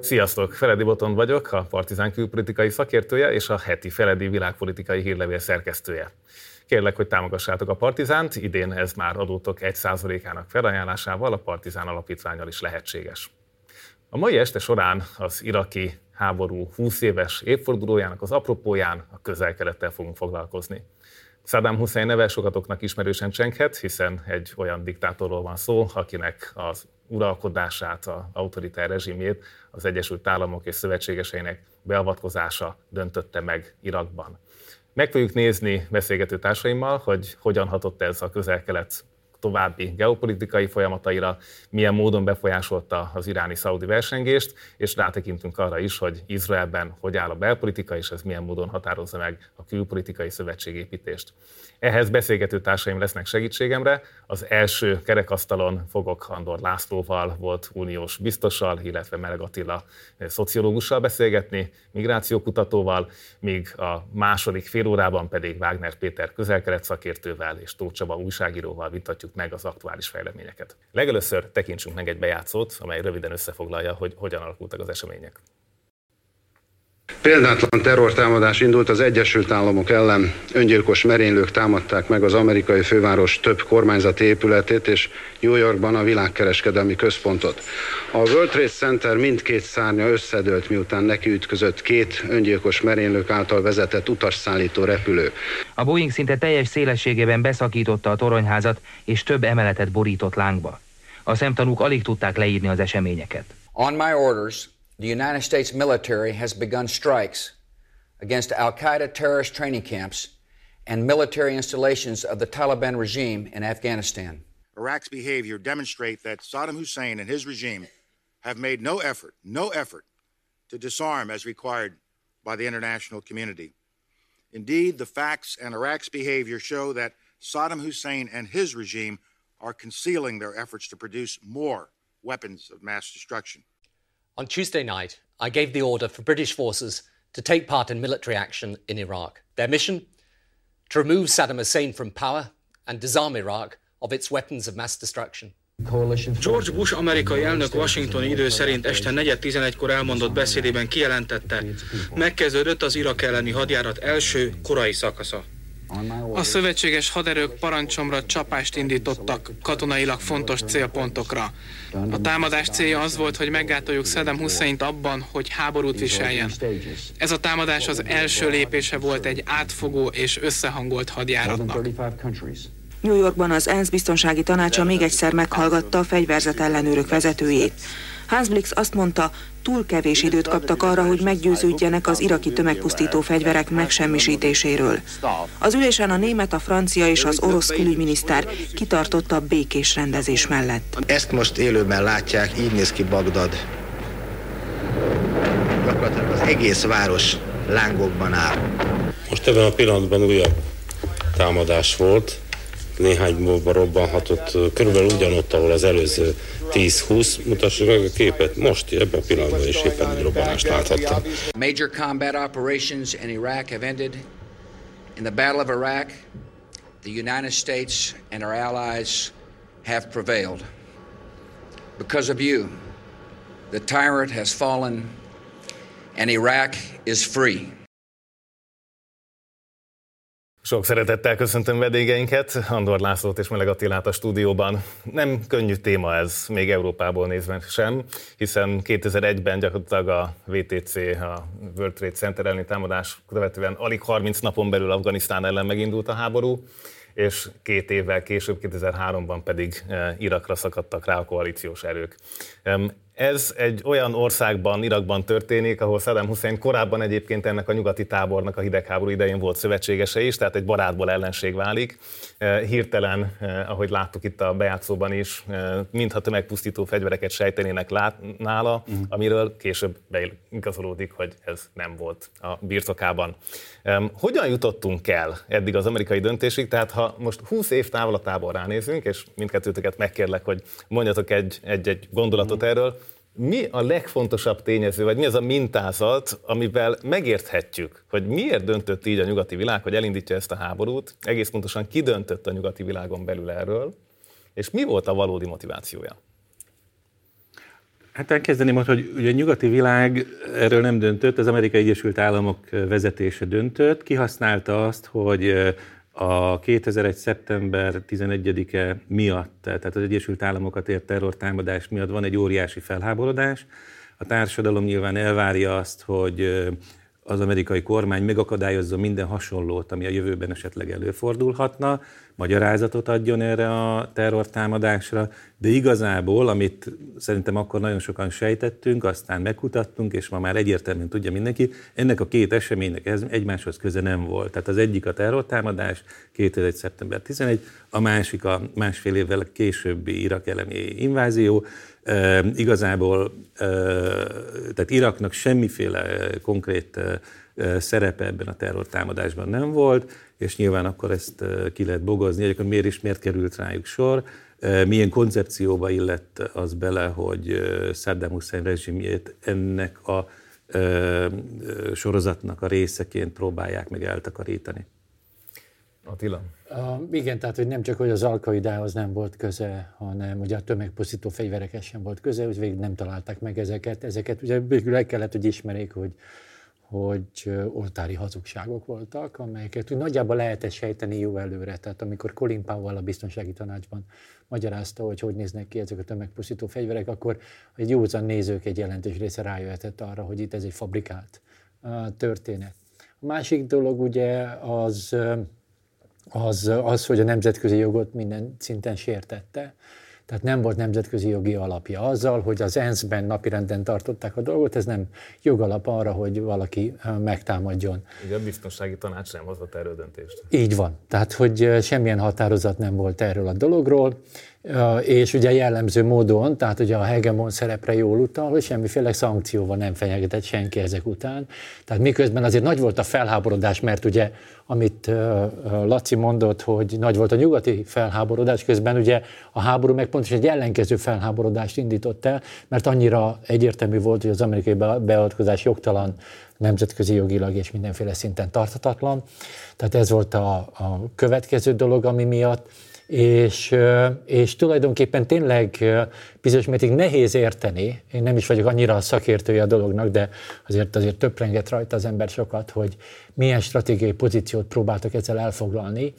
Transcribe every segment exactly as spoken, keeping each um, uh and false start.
Sziasztok! Feledi Botond vagyok, a Partizán külpolitikai szakértője és a heti Feledi világpolitikai hírlevél szerkesztője. Kérlek, hogy támogassátok a Partizánt, idén ez már adótok egy százalékának felajánlásával, a Partizán alapítvánnyal is lehetséges. A mai este során az iraki háború húsz éves évfordulójának az apropóján a közel-kelettel fogunk foglalkozni. Saddam Hussein neve sokatoknak ismerősen csenghet, hiszen egy olyan diktátorról van szó, akinek az uralkodását, az autoritár rezsimjét az Egyesült Államok és szövetségeseinek beavatkozása döntötte meg Irakban. Meg fogjuk nézni beszélgető társaimmal, hogy hogyan hatott ez a közel-kelet további geopolitikai folyamataira, milyen módon befolyásolta az iráni-szaudi versengést, és rátekintünk arra is, hogy Izraelben hogy áll a belpolitika, és ez milyen módon határozza meg a külpolitikai szövetségépítést. Ehhez beszélgető társaim lesznek segítségemre. Az első kerekasztalon fogok Andor Lászlóval, volt uniós biztossal, illetve Melegh Attila szociológussal beszélgetni, migrációkutatóval, míg a második fél órában pedig Wagner Péter közel-kelet szakértővel és Tóth Csaba újságíróval vitatjuk meg az aktuális fejleményeket. Legelőször tekintsünk meg egy bejátszót, amely röviden összefoglalja, hogy hogyan alakultak az események. Példátlan terrortámadás indult az Egyesült Államok ellen. Öngyilkos merénylők támadták meg az amerikai főváros több kormányzati épületét és New Yorkban a világkereskedelmi központot. A World Trade Center mindkét szárnya összedőlt, miután nekiütközött két öngyilkos merénylők által vezetett utasszállító repülő. A Boeing szinte teljes szélességében beszakította a toronyházat és több emeletet borított lángba. A szemtanúk alig tudták leírni az eseményeket. On my orders, the United States military has begun strikes against Al-Qaeda terrorist training camps and military installations of the Taliban regime in Afghanistan. Iraq's behavior demonstrates that Saddam Hussein and his regime have made no effort, no effort to disarm as required by the international community. Indeed, the facts and Iraq's behavior show that Saddam Hussein and his regime are concealing their efforts to produce more weapons of mass destruction. On Tuesday night, I gave the order for British forces to take part in military action in Iraq. Their mission? To remove Saddam Hussein from power and disarm Iraq of its weapons of mass destruction. George Bush amerikai elnök washingtoni idő szerint este negyed tizenegykor elmondott beszédében kijelentette, megkezdődött az Irak elleni hadjárat első korai szakasza. A szövetséges haderők parancsomra csapást indítottak katonailag fontos célpontokra. A támadás célja az volt, hogy meggátoljuk Saddam Husseint abban, hogy háborút viseljen. Ez a támadás az első lépése volt egy átfogó és összehangolt hadjáratnak. New Yorkban az ENSZ biztonsági tanácsa még egyszer meghallgatta a fegyverzet ellenőrök vezetőjét. Hans Blix azt mondta, túl kevés időt kaptak arra, hogy meggyőződjenek az iraki tömegpusztító fegyverek megsemmisítéséről. Az ülésen a német, a francia és az orosz külügyminiszter kitartott a békés rendezés mellett. Ezt most élőben látják, így néz ki Bagdad. Gyakorlatilag az egész város lángokban áll. Most ebben a pillanatban újabb támadás volt. Néhány bomba robbanhatott, körülbelül ugyanott, ahol az előző tíz-húsz, mutassuk meg a képet, most ebben a pillanatban is éppen egy robbanást láthattam. Major combat operations in Iraq have ended. In the Battle of Iraq, the United States and our allies have prevailed. Because of you, the tyrant has fallen and Iraq is free. Sok szeretettel köszöntöm vendégeinket, Andor Lászlót és Melegh Attilát a stúdióban. Nem könnyű téma ez, még Európából nézve sem, hiszen kétezer-egyben gyakorlatilag a vé té cé, a World Trade Center elleni támadás követően alig harminc napon belül Afganisztán ellen megindult a háború, és két évvel később, kétezer-háromban pedig Irakra szakadtak rá a koalíciós erők. Ez egy olyan országban, Irakban történik, ahol Saddam Hussein korábban egyébként ennek a nyugati tábornak a hidegháború idején volt szövetségese is, tehát egy barátból ellenség válik. Hirtelen, ahogy láttuk itt a bejátszóban is, mintha tömegpusztító fegyvereket sejtenének lát, nála, amiről később beigazolódik, hogy ez nem volt a birtokában. Hogyan jutottunk el eddig az amerikai döntésig? Tehát ha most húsz év távlatából ránézünk, és mindkettőtöket megkérlek, hogy mondjatok egy-egy gondolatot erről, mi a legfontosabb tényező, vagy mi az a mintázat, amivel megérthetjük, hogy miért döntött így a nyugati világ, hogy elindítja ezt a háborút, egész pontosan ki döntött a nyugati világon belül erről, és mi volt a valódi motivációja? Hát elkezdeném ott, hogy ugye a nyugati világ erről nem döntött, az Amerikai Egyesült Államok vezetése döntött, kihasználta azt, hogy a kétezer-egy szeptember tizenegyedike miatt, tehát az Egyesült Államokat ért terrortámadás miatt van egy óriási felháborodás. A társadalom nyilván elvárja azt, hogy az amerikai kormány megakadályozza minden hasonlót, ami a jövőben esetleg előfordulhatna, magyarázatot adjon erre a terrortámadásra, de igazából, amit szerintem akkor nagyon sokan sejtettünk, aztán megkutattunk, és ma már egyértelműen tudja mindenki, ennek a két eseménynek ez egymáshoz köze nem volt. Tehát az egyik a terrortámadás, kétezer-egy szeptember tizenegy, a másik a másfél évvel későbbi Irak elleni invázió. E, igazából e, tehát Iraknak semmiféle konkrét e, szerepe ebben a terrortámadásban nem volt, és nyilván akkor ezt ki lehet bogozni, hogy akkor miért is miért került rájuk sor, milyen koncepcióba illett az bele, hogy Saddam Hussein rezsimjét ennek a sorozatnak a részeként próbálják meg eltakarítani. Attila? Uh, igen, tehát hogy nem csak, hogy az Al-Qaidához nem volt köze, hanem ugye a tömegpusztító fegyverekhez sem volt köze, úgy végig nem találták meg ezeket. Ezeket ugye végül kellett, hogy ismerjék, hogy hogy oltári hazugságok voltak, amelyeket úgy nagyjából lehetett sejteni jó előre. Tehát amikor Colin Powell a biztonsági tanácsban magyarázta, hogy hogy néznek ki ezek a tömegpusztító fegyverek, akkor egy józan nézők egy jelentős része rájöhetett arra, hogy itt ez egy fabrikált történet. A másik dolog ugye az, az, az hogy a nemzetközi jogot minden szinten sértette. Tehát nem volt nemzetközi jogi alapja. Azzal, hogy az ENSZ-ben napirenden tartották a dolgot, ez nem jogalap arra, hogy valaki megtámadjon. Ugye a biztonsági tanács nem hozott erről döntést. Így van. Tehát, hogy semmilyen határozat nem volt erről a dologról, és ugye jellemző módon, tehát ugye a hegemon szerepre jól utal, hogy semmiféle szankcióval nem fenyegetett senki ezek után. Tehát miközben azért nagy volt a felháborodás, mert ugye, amit Laci mondott, hogy nagy volt a nyugati felháborodás, közben ugye a háború meg pontosan egy ellenkező felháborodást indított el, mert annyira egyértelmű volt, hogy az amerikai beavatkozás jogtalan, nemzetközi jogilag és mindenféle szinten tarthatatlan. Tehát ez volt a, a következő dolog, ami miatt, És, és tulajdonképpen tényleg bizonyos mértékig nehéz érteni, én nem is vagyok annyira szakértője a dolognak, de azért, azért töprengett rajta az ember sokat, hogy milyen stratégiai pozíciót próbáltak ezzel elfoglalni.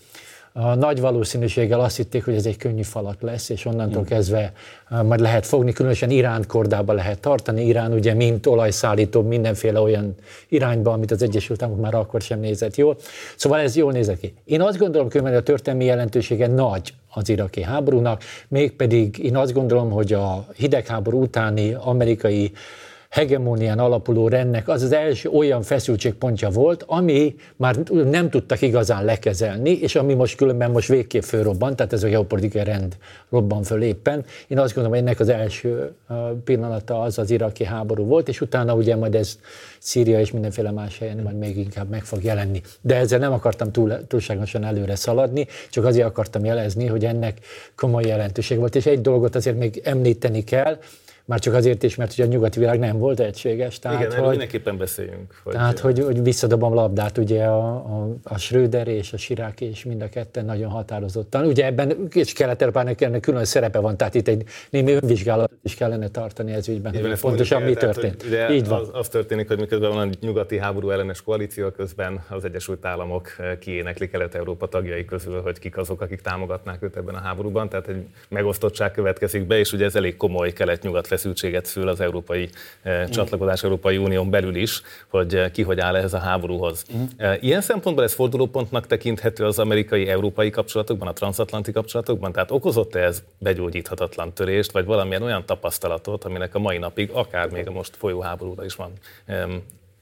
A nagy valószínűséggel azt hitték, hogy ez egy könnyű falat lesz, és onnantól kezdve majd lehet fogni, különösen Irán kordába lehet tartani. Irán ugye mint olajszállító mindenféle olyan irányba, amit az Egyesült Államok már akkor sem nézett jól. Szóval ez jól nézett ki. Én azt gondolom, hogy a történelmi jelentősége nagy az iraki háborúnak, mégpedig én azt gondolom, hogy a hidegháború utáni amerikai hegemónián alapuló rendnek az az első olyan feszültségpontja volt, ami már nem tudtak igazán lekezelni, és ami most különben most végképp fölrobbant, tehát ez a geopolitikai rend robban föl éppen. Én azt gondolom, hogy ennek az első pillanata az az iraki háború volt, és utána ugye majd ez Szíria és mindenféle más helyen majd még inkább meg fog jelenni. De ezzel nem akartam túl, túlságosan előre szaladni, csak azért akartam jelezni, hogy ennek komoly jelentőség volt, és egy dolgot azért még említeni kell, már csak azért is, mert ugye a nyugati világ nem volt egységes. Tehát, igen, erről mindenképpen beszéljünk. Hogy tehát, hogy, hogy visszadobom labdát, ugye a, a, a Schröder és a Chirac és mind a ketten nagyon határozottan. Ugye ebben és Kelet-Európának ennek külön szerepe van, tehát itt egy némi önvizsgálatot is kellene tartani ez ügyben, igen, hogy pontosan mi történt. Tehát, így van. Az, az történik, hogy miközben van a nyugati háború ellenes koalíció, közben az Egyesült Államok kiénekli Kelet-Európa tagjai közül, hogy kik azok, akik támogatnák őt ebben a háborúban, tehát egy megosztottság következik be, és ugye ez elég komoly kelet-nyugat feszültséget szül az európai eh, csatlakozás, Európai Unión belül is, hogy eh, ki hogy áll ehhez a háborúhoz. Mm. Eh, ilyen szempontból ez fordulópontnak tekinthető az amerikai-európai kapcsolatokban, a transatlanti kapcsolatokban? Tehát okozott-e ez begyógyíthatatlan törést, vagy valamilyen olyan tapasztalatot, aminek a mai napig, akár még a most folyó háborúra is van eh,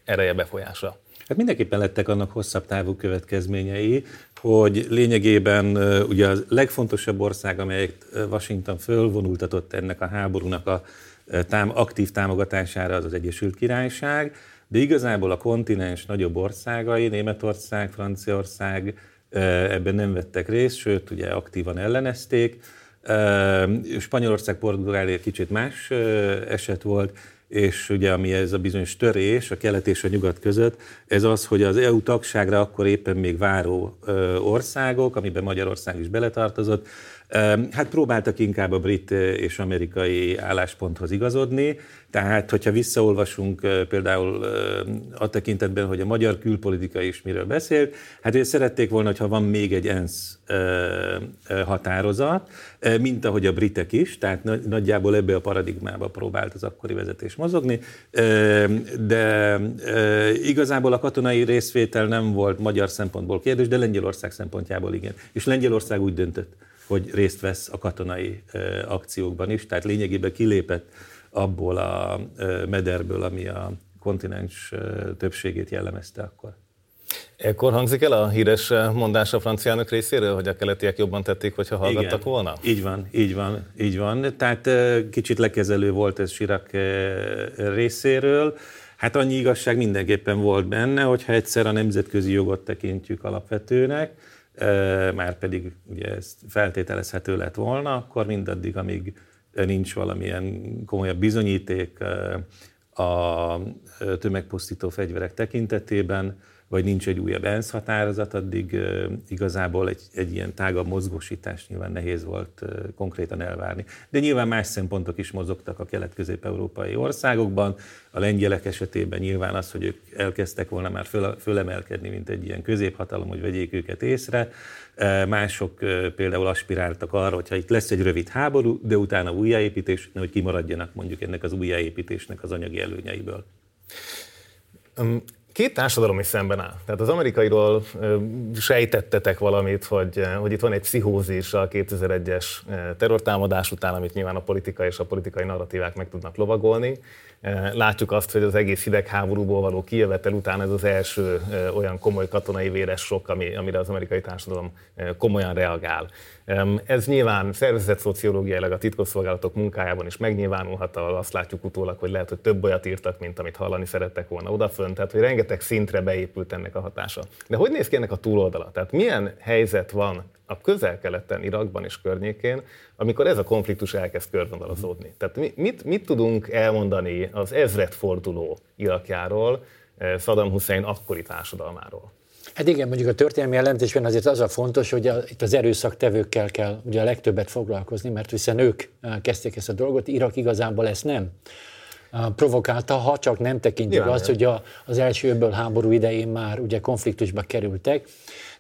ereje, befolyása? Hát mindenképpen lettek annak hosszabb távú következményei, hogy lényegében ugye a legfontosabb ország, amelyet Washington fölvonultatott ennek a háborúnak a tám, aktív támogatására, az az Egyesült Királyság, de igazából a kontinens nagyobb országai, Németország, Franciaország ebben nem vettek részt, sőt ugye aktívan ellenezték. Spanyolország, Portugália kicsit más eset volt, és ugye ami ez a bizonyos törés a kelet és a nyugat között, ez az, hogy az é u tagságra akkor éppen még váró országok, amiben Magyarország is beletartozott, Hát próbáltak inkább a brit és amerikai állásponthoz igazodni, tehát hogyha visszaolvasunk például a tekintetben, hogy a magyar külpolitika is miről beszélt, hát ők szerették volna, hogyha van még egy ENSZ határozat, mint ahogy a britek is, tehát nagyjából ebbe a paradigmába próbált az akkori vezetés mozogni, de igazából a katonai részvétel nem volt magyar szempontból kérdés, de Lengyelország szempontjából igen. És Lengyelország úgy döntött, hogy részt vesz a katonai akciókban is, tehát lényegében kilépett abból a mederből, ami a kontinens többségét jellemezte akkor. Ekkor hangzik el a híres mondás a francia elnök részéről, hogy a keletiek jobban tették, hogyha hallgattak Igen. volna? Így van, így van, így van. Tehát kicsit lekezelő volt ez Chirac részéről. Hát annyi igazság mindenképpen volt benne, hogyha egyszer a nemzetközi jogot tekintjük alapvetőnek, már pedig ugye ez feltételezhető lett volna, akkor mindaddig, amíg nincs valamilyen komolyabb bizonyíték a tömegpusztító fegyverek tekintetében, vagy nincs egy újabb ENSZ határozat, addig igazából egy, egy ilyen tágabb mozgósítás nyilván nehéz volt konkrétan elvárni. De nyilván más szempontok is mozogtak a kelet-közép-európai országokban. A lengyelek esetében nyilván az, hogy ők elkezdtek volna már föl, fölemelkedni, mint egy ilyen középhatalom, hogy vegyék őket észre. Mások például aspiráltak arra, hogyha itt lesz egy rövid háború, de utána újjáépítés, hogy kimaradjanak mondjuk ennek az újjáépítésnek az anyagi előnyeiből. Um. Két társadalom is szemben áll. Tehát az amerikairól sejtettetek valamit, hogy, hogy itt van egy pszichózis a kétezer-egyes terrortámadás után, amit nyilván a politika és a politikai narratívák meg tudnak lovagolni. Látjuk azt, hogy az egész hidegháborúból való kijövetel után ez az első olyan komoly katonai véres sok, ami, amire az amerikai társadalom komolyan reagál. Ez nyilván szervezet-szociológiailag a titkosszolgálatok munkájában is megnyilvánulhat, ahol azt látjuk utólag, hogy lehet, hogy több olyat írtak, mint amit hallani szerettek volna odafönt, tehát hogy rengeteg szintre beépült ennek a hatása. De hogy néz ki ennek a túloldala? Tehát milyen helyzet van a közel-keleten, Irakban és környékén, amikor ez a konfliktus elkezd körvonalazódni? Tehát mit, mit tudunk elmondani az ezredforduló Irakjáról, Saddam Hussein akkori társadalmáról? Hát igen, mondjuk a történelmi jelentésben azért az a fontos, hogy a, itt az erőszaktevőkkel kell ugye a legtöbbet foglalkozni, mert hiszen ők kezdték ezt a dolgot, Irak igazából ezt nem provokálta, ha csak nem tekintjük azt, hogy a, az első öböl háború idején már ugye konfliktusba kerültek,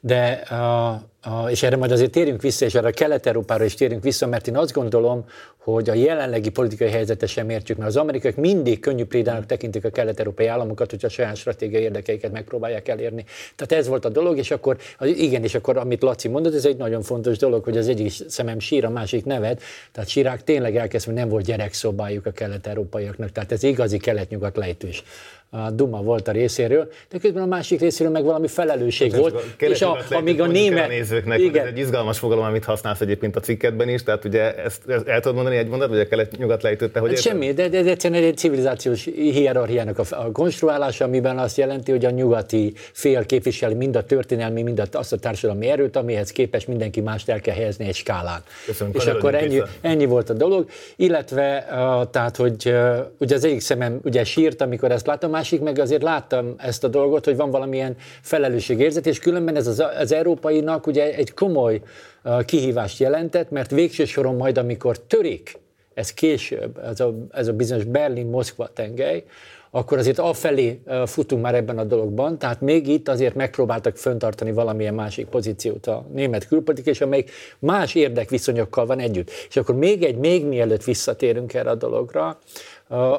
de a, a, és erre majd azért térünk vissza, és erre a Kelet-Európára is térünk vissza, mert én azt gondolom, hogy a jelenlegi politikai helyzetet sem értjük, mert az amerikaiak mindig könnyű prédának tekintik a kelet-európai államokat, hogyha a saját stratégiai érdekeiket megpróbálják elérni. Tehát ez volt a dolog, és akkor, igen, és akkor amit Laci mondott, ez egy nagyon fontos dolog, hogy az egyik szemem sír, a másik nevet, tehát Chirac tényleg elkezd, hogy nem volt gyerekszobájuk a kelet-európaiaknak, tehát ez igazi kelet-nyugat lejtős. A duma volt a részéről, de közben a másik részéről meg valami felelősség ez volt. És a, amíg a német... A nézőknek, igen. Ez egy izgalmas fogalom, amit használsz egyébként a cikketben is, tehát ugye ezt, ezt el tudod mondani egy mondat, vagy a kelet-nyugat lejtőtte, hogy... Hát semmi, de ez egyszerűen egy civilizációs hierarchiának a, a konstruálása, amiben azt jelenti, hogy a nyugati fél képviseli mind a történelmi, mind azt a társadalmi erőt, amihez képest mindenki mást el kell helyezni egy skálán. Köszönöm, és akkor ennyi, ennyi volt a dolog, illetve uh, tehát, hogy uh, ugye az egyik szemem ugye sírt, amikor ezt láttam, másik meg azért láttam ezt a dolgot, hogy van valamilyen felelősségérzet, és különben ez az, az európainak ugye egy komoly uh, kihívást jelentett, mert végső soron majd, amikor törik, ez később, ez a, ez a bizonyos Berlin-Moszkva tengely, akkor azért afelé futunk már ebben a dologban, tehát még itt azért megpróbáltak föntartani valamilyen másik pozíciót a német külpolitika, és amelyik más érdekviszonyokkal van együtt. És akkor még egy, még mielőtt visszatérünk erre a dologra,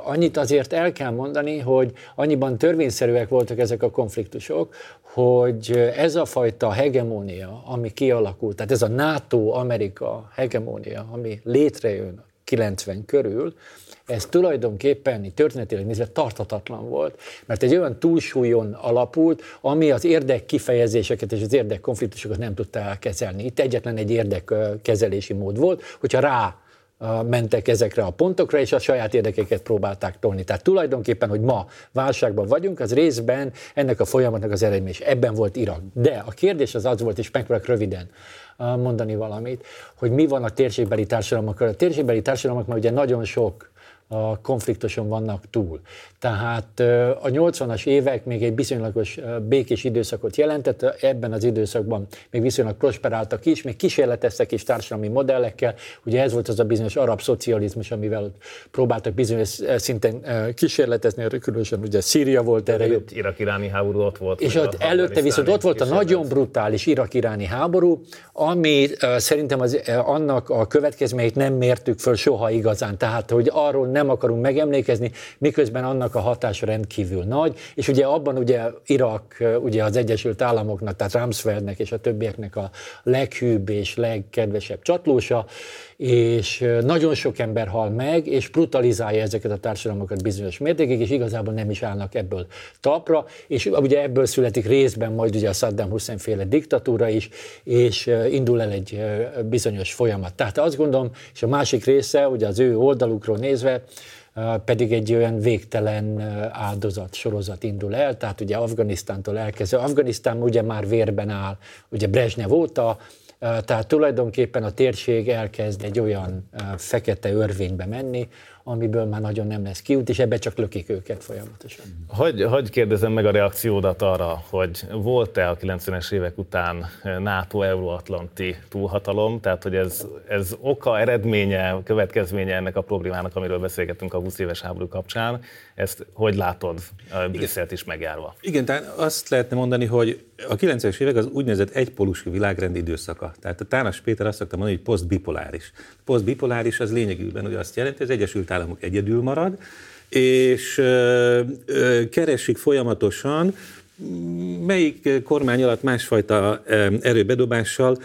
annyit azért el kell mondani, hogy annyiban törvényszerűek voltak ezek a konfliktusok, hogy ez a fajta hegemónia, ami kialakult, tehát ez a NATO-Amerika hegemónia, ami létrejön kilencven körül, ez tulajdonképpen történetileg nézve tarthatatlan volt, mert egy olyan túlsúlyon alapult, ami az érdekkifejezéseket és az érdekkonfliktusokat nem tudta kezelni. Itt egyetlen egy érdekkezelési mód volt, hogyha rá mentek ezekre a pontokra, és a saját érdekeket próbálták tolni. Tehát tulajdonképpen, hogy ma válságban vagyunk, az részben ennek a folyamatnak az eredmény, és ebben volt Irak. De a kérdés az az volt, és megpróbálok röviden mondani valamit, hogy mi van a térségbeli társadalmakkal. A térségbeli társadalmak már ugye nagyon sok a konfliktuson vannak túl. Tehát a nyolcvanas évek még egy viszonylagos békés időszakot jelentett, ebben az időszakban még viszonylag prosperáltak is, még kísérleteztek is társadalmi modellekkel, ugye ez volt az a bizonyos arab szocializmus, amivel próbáltak bizonyos szinten kísérletezni, különösen ugye Szíria volt erre. Előtt irak-iráni háború ott volt. És ott előtte viszont ott volt a nagyon brutális irak-iráni háború, ami szerintem az, annak a következményeit nem mértük föl soha igazán, tehát hogy arról nem akarunk megemlékezni, miközben annak a hatása rendkívül nagy, és ugye abban ugye Irak, ugye az Egyesült Államoknak, tehát Ramszfeldnek és a többieknek a leghűbb és legkedvesebb csatlósa, és nagyon sok ember hal meg, és brutalizálja ezeket a társadalmakat bizonyos mértékig, és igazából nem is állnak ebből talpra, és ugye ebből születik részben majd ugye a Saddam Hussein féle diktatúra is, és indul el egy bizonyos folyamat. Tehát azt gondolom, és a másik része, ugye az ő oldalukról nézve, pedig egy olyan végtelen áldozat sorozat indul el, tehát ugye Afganisztántól elkezdve. Afganisztán ugye már vérben áll, ugye Brezhnev óta, tehát tulajdonképpen a térség elkezd egy olyan fekete örvénybe menni, amiből már nagyon nem lesz kiút, és ebbe csak lökik őket folyamatosan. Hogy, hogy kérdezem meg a reakciódat arra, hogy volt-e a kilencvenes évek után NATO-euróatlanti túlhatalom, tehát hogy ez, ez oka, eredménye, következménye ennek a problémának, amiről beszélgettünk a húsz éves háború kapcsán, ezt hogy látod Brüsszelt is megjárva? Igen, tehát azt lehetne mondani, hogy a kilencvenes évek az úgynevezett egypólusú világrend időszaka. Tehát a Tánas Péter azt szokta mondani, hogy posztbipoláris. Posztbipoláris az lényegében ugye azt jelenti, az Egyesült Államok egyedül marad, és ö, ö, keresik folyamatosan, melyik kormány alatt másfajta erőbedobással,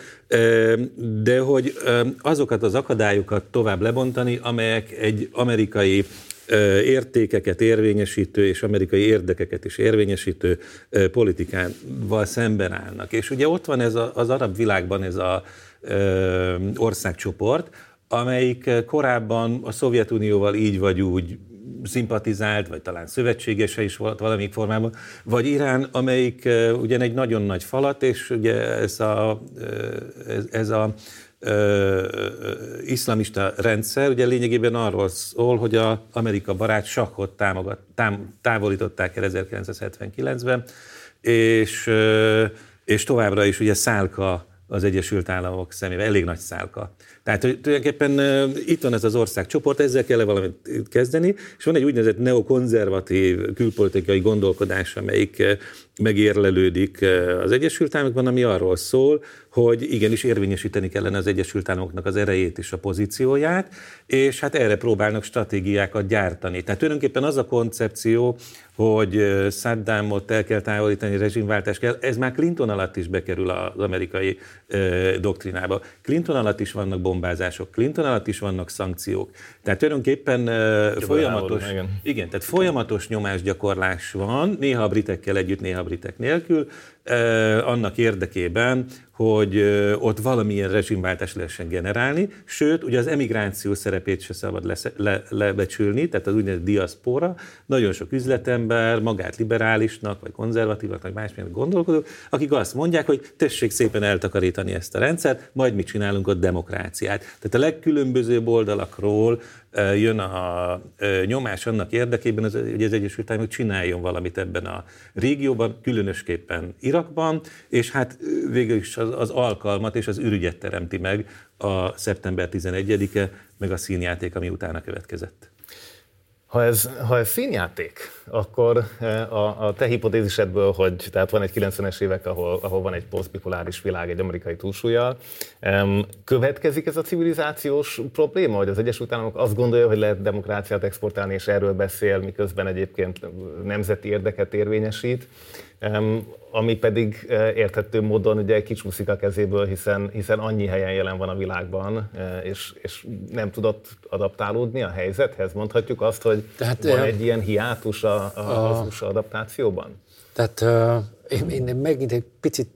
de hogy azokat az akadályokat tovább lebontani, amelyek egy amerikai értékeket érvényesítő és amerikai érdekeket is érvényesítő politikával szemben állnak. És ugye ott van ez a, az arab világban ez az országcsoport, amelyik korábban a Szovjetunióval így vagy úgy szimpatizált, vagy talán szövetségese is volt valamelyik formában, vagy Irán, amelyik ugyan egy nagyon nagy falat, és ugye ez a, ez, ez a iszlamista rendszer ugye lényegében arról szól, hogy az Amerika barát sakkot támogat, tám, távolították el ezerkilencszázhetvenkilencben, és, és továbbra is ugye szálka az Egyesült Államok szemében, elég nagy szálka. Tehát tulajdonképpen itt van ez az országcsoport, ezzel kell valamit kezdeni, és van egy úgynevezett neokonzervatív külpolitikai gondolkodás, amelyik megérlelődik az Egyesült Államokban, ami arról szól, hogy igenis érvényesíteni kellene az Egyesült Államoknak az erejét és a pozícióját, és hát erre próbálnak stratégiákat gyártani. Tehát tulajdonképpen az a koncepció, hogy Saddamot el kell távolítani, rezsimváltás kell, ez már Clinton alatt is bekerül az amerikai doktrinába. Clinton alatt is vannak bombázások, Clinton alatt is vannak szankciók. Tehát tulajdonképpen folyamatos, igen. Igen, tehát folyamatos nyomásgyakorlás van, néha a britekkel együtt, néha a britek nélkül, eh, annak érdekében, hogy eh, ott valamilyen rezsimváltást lehessen generálni, sőt, ugye az emigráció szerepét se szabad lesze, le, lebecsülni, tehát az úgynevezett diaszpóra, nagyon sok üzletember, magát liberálisnak, vagy konzervatívnak, másmilyen gondolkodók, akik azt mondják, hogy tessék szépen eltakarítani ezt a rendszert, majd mi csinálunk ott demokráciát. Tehát a legkülönbözőbb oldalakról eh, jön a eh, nyomás annak érdekében, az, hogy az Egyesült Államok csináljon valamit ebben a régióban, különösképpen Irakban, és hát végül is az, az alkalmat és az ürügyet teremti meg a szeptember tizenegyedike, meg a színjáték, ami utána következett. Ha ez, ha ez színjáték, akkor a, a te hipotézisedből, hogy tehát van egy kilencvenes évek, ahol, ahol van egy posztbipoláris világ egy amerikai túlsúllyal, következik ez a civilizációs probléma, hogy az Egyesült Államok azt gondolja, hogy lehet demokráciát exportálni, és erről beszél, miközben egyébként nemzeti érdeket érvényesít, ami pedig érthető módon ugye kicsúszik a kezéből, hiszen, hiszen annyi helyen jelen van a világban, és, és nem tudott adaptálódni a helyzethez. Mondhatjuk azt, hogy tehát, van egy ilyen hiátus a, a, az u es á adaptációban? Tehát uh, én, én megint egy picit,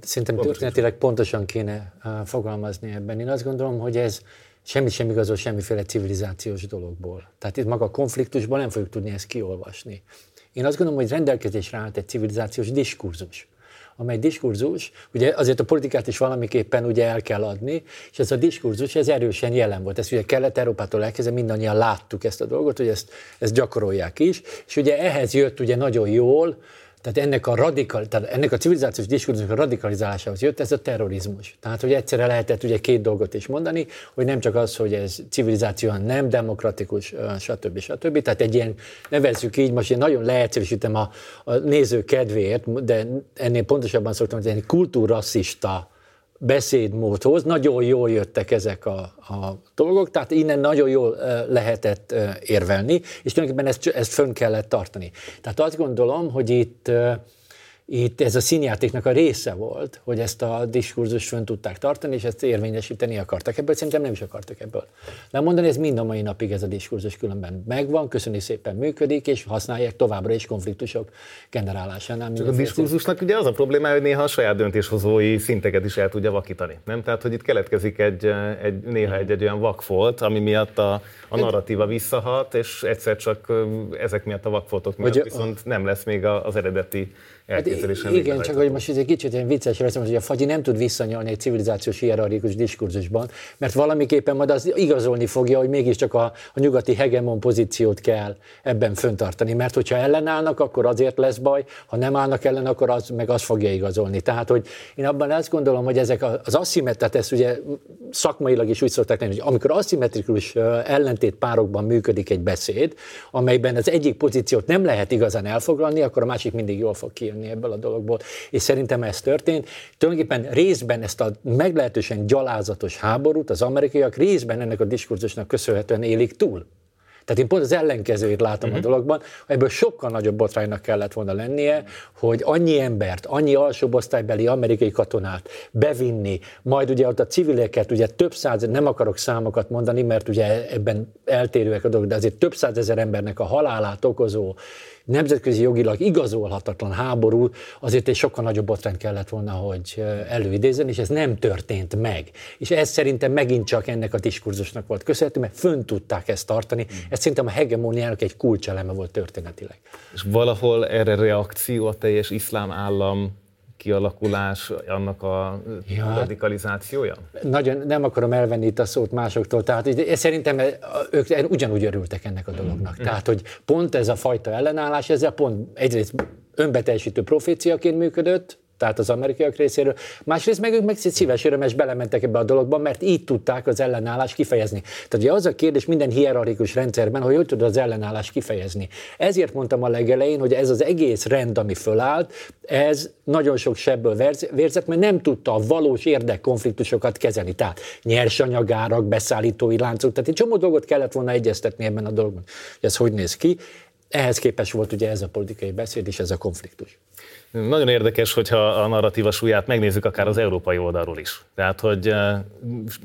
szerintem pontosan. Történetileg pontosan kéne uh, fogalmazni ebben. Én azt gondolom, hogy ez semmit sem igazol semmiféle civilizációs dologból. Tehát itt maga a konfliktusban nem fogjuk tudni ezt kiolvasni. Én azt gondolom, hogy rendelkezésre állt egy civilizációs diskurzus, amely diskurzus, ugye azért a politikát is valamiképpen ugye el kell adni, és ez a diskurzus, ez erősen jelen volt. Ezt ugye Kelet-Európától elkezdve mindannyian láttuk ezt a dolgot, hogy ezt, ezt gyakorolják is, és ugye ehhez jött ugye nagyon jól, tehát ennek a, radikal, tehát ennek a civilizációs diskurzusnak a radikalizálásához jött ez a terrorizmus. Tehát, hogy egyszerre lehetett ugye két dolgot is mondani, hogy nem csak az, hogy ez civilizációan nem demokratikus, stb. stb. Tehát egy ilyen, nevezzük így, most én nagyon leegyszerűsítem a, a néző kedvéért, de ennél pontosabban szoktam mondani, kultúrrasszista beszédmódhoz nagyon jól jöttek ezek a, a dolgok, tehát innen nagyon jól lehetett érvelni, és tulajdonképpen ezt, ezt fönn kellett tartani. Tehát azt gondolom, hogy itt, itt ez a színjátéknak a része volt, hogy ezt a diskurzus fönn tudták tartani, és ezt érvényesíteni akartak ebből, szerintem nem is akartak ebből. Nem mondani, ez mind a mai napig ez a diskurzus különben megvan, köszöni szépen működik, és használják továbbra is konfliktusok generálásánál. Csak a diskurzusnak ugye az a problémája, hogy néha a saját döntéshozói szinteket is el tudja vakítani, nem? Tehát, hogy itt keletkezik egy, egy néha egy, egy olyan vakfolt, ami miatt a, a narratíva visszahat, és egyszer csak ezek miatt a vakfoltok miatt ugye, viszont nem lesz még az eredeti elképzelésen. Hát, igen, csak hogy most ez egy kicsit egy vicces lesz, hogy a fagyi nem tud visszanyalni egy civilizációs hierarchikus diskurzusban, mert valamiképpen majd az igazolni fogja, hogy mégiscsak a, a nyugati hegemon pozíciót kell ebben föntartani, mert hogyha ellenállnak, akkor azért lesz baj, ha nem állnak ellen, akkor az, meg azt fogja igazolni. Tehát, hogy én abban azt gondolom, hogy ezek az aszimmetrát, ezt ugye szakmailag is úgy szokták lenni, hogy amikor aszimmetrikus ellentét párokban működik egy beszéd, amelyben az egyik pozíciót nem lehet igazán elfoglalni, akkor a másik mindig jól fog kijönni ebből a dologból, és szerintem ez történt. Tulajdonképpen részben ezt a meglehetősen gyalázatos háborút az amerikaiak részben ennek a diskurzusnak köszönhetően élik túl. Tehát én pont az ellenkezőjét látom uh-huh. a dologban, ebből sokkal nagyobb botránynak kellett volna lennie, hogy annyi embert, annyi alsóbosztálybeli amerikai katonát bevinni, majd ugye ott a civileket, ugye több száz, nem akarok számokat mondani, mert ugye ebben eltérőek a dolgok, de azért több százezer embernek a halálát okozó, nemzetközi jogilag igazolhatatlan háború, azért egy sokkal nagyobb botrány kellett volna, hogy előidézzen, és ez nem történt meg. És ez szerintem megint csak ennek a diskurzusnak volt köszönhető, mert fönn tudták ezt tartani. Ez szerintem a hegemóniának egy kulcseleme volt történetileg. És valahol erre reakció a teljes iszlám állam kialakulás, annak a ja, radikalizációja? Nagyon nem akarom elvenni itt a szót másoktól, tehát szerintem ők ugyanúgy örültek ennek a dolognak. Mm. Tehát, hogy pont ez a fajta ellenállás, ezzel pont egyrészt önbeteljesítő proféciaként működött, tehát az amerikaiak részéről. Másrészt meg ők meg szíves örömes belementek ebbe a dologba, mert így tudták az ellenállást kifejezni. Tehát ugye az a kérdés minden hierarchikus rendszerben, hogy hogy tudod az ellenállást kifejezni. Ezért mondtam a legelején, hogy ez az egész rend, ami fölállt, ez nagyon sok sebből vérzett, mert nem tudta a valós érdekkonfliktusokat kezelni. Tehát nyersanyagárak, beszállítói láncok, tehát egy csomó dolgot kellett volna egyeztetni ebben a dologban. Ez hogy néz ki? Ehhez képes volt ugye ez a politikai beszéd és ez a konfliktus. Nagyon érdekes, hogyha a narratíva súlyát megnézzük akár az európai oldalról is. Tehát, hogy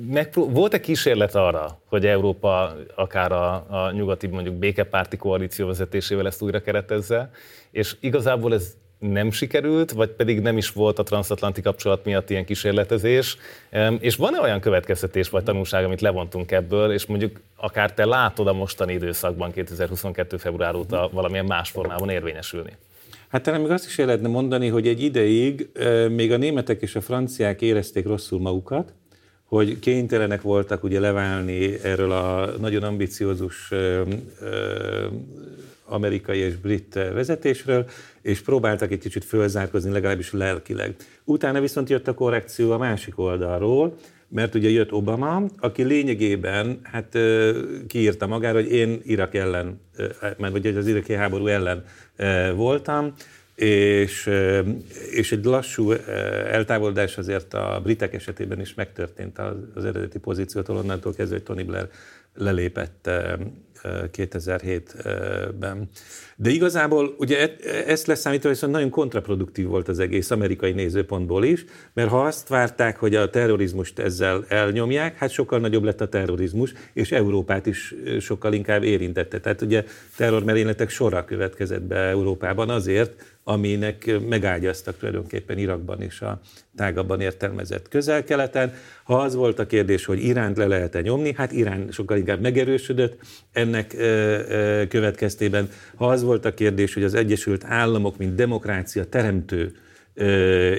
megpró- volt-e kísérlet arra, hogy Európa akár a, a nyugati, mondjuk békepárti koalíció vezetésével ezt újra keretezze, és igazából ez nem sikerült, vagy pedig nem is volt a transatlanti kapcsolat miatt ilyen kísérletezés, és van-e olyan következtetés vagy tanulság, amit levontunk ebből, és mondjuk akár te látod a mostani időszakban kétezer-huszonkettő február óta valamilyen más formában érvényesülni? Hát talán még azt is el lehetne mondani, hogy egy ideig még a németek és a franciák érezték rosszul magukat, hogy kénytelenek voltak ugye leválni erről a nagyon ambiciózus amerikai és brit vezetésről, és próbáltak egy kicsit fölzárkozni, legalábbis lelkileg. Utána viszont jött a korrekció a másik oldalról, mert ugye jött Obama, aki lényegében hát kiírta magára, hogy én Irak ellen, vagy az iraki háború ellen voltam, és, és egy lassú eltávolodás azért a britek esetében is megtörtént az eredeti pozíciótól, onnantól kezdve, hogy Tony Blair lelépett kétezer-hétben. De igazából ugye ezt leszámítva viszont nagyon kontraproduktív volt az egész amerikai nézőpontból is, mert ha azt várták, hogy a terrorizmust ezzel elnyomják, hát sokkal nagyobb lett a terrorizmus, és Európát is sokkal inkább érintette. Tehát ugye terrormerényletek sorra következett be Európában azért, aminek megágyaztak tulajdonképpen Irakban és a tágabban értelmezett Közel-Keleten. Ha az volt a kérdés, hogy Iránt le lehet-e nyomni, hát Irán sokkal inkább megerősödött ennek következtében. Ha az volt a kérdés, hogy az Egyesült Államok, mint demokrácia teremtő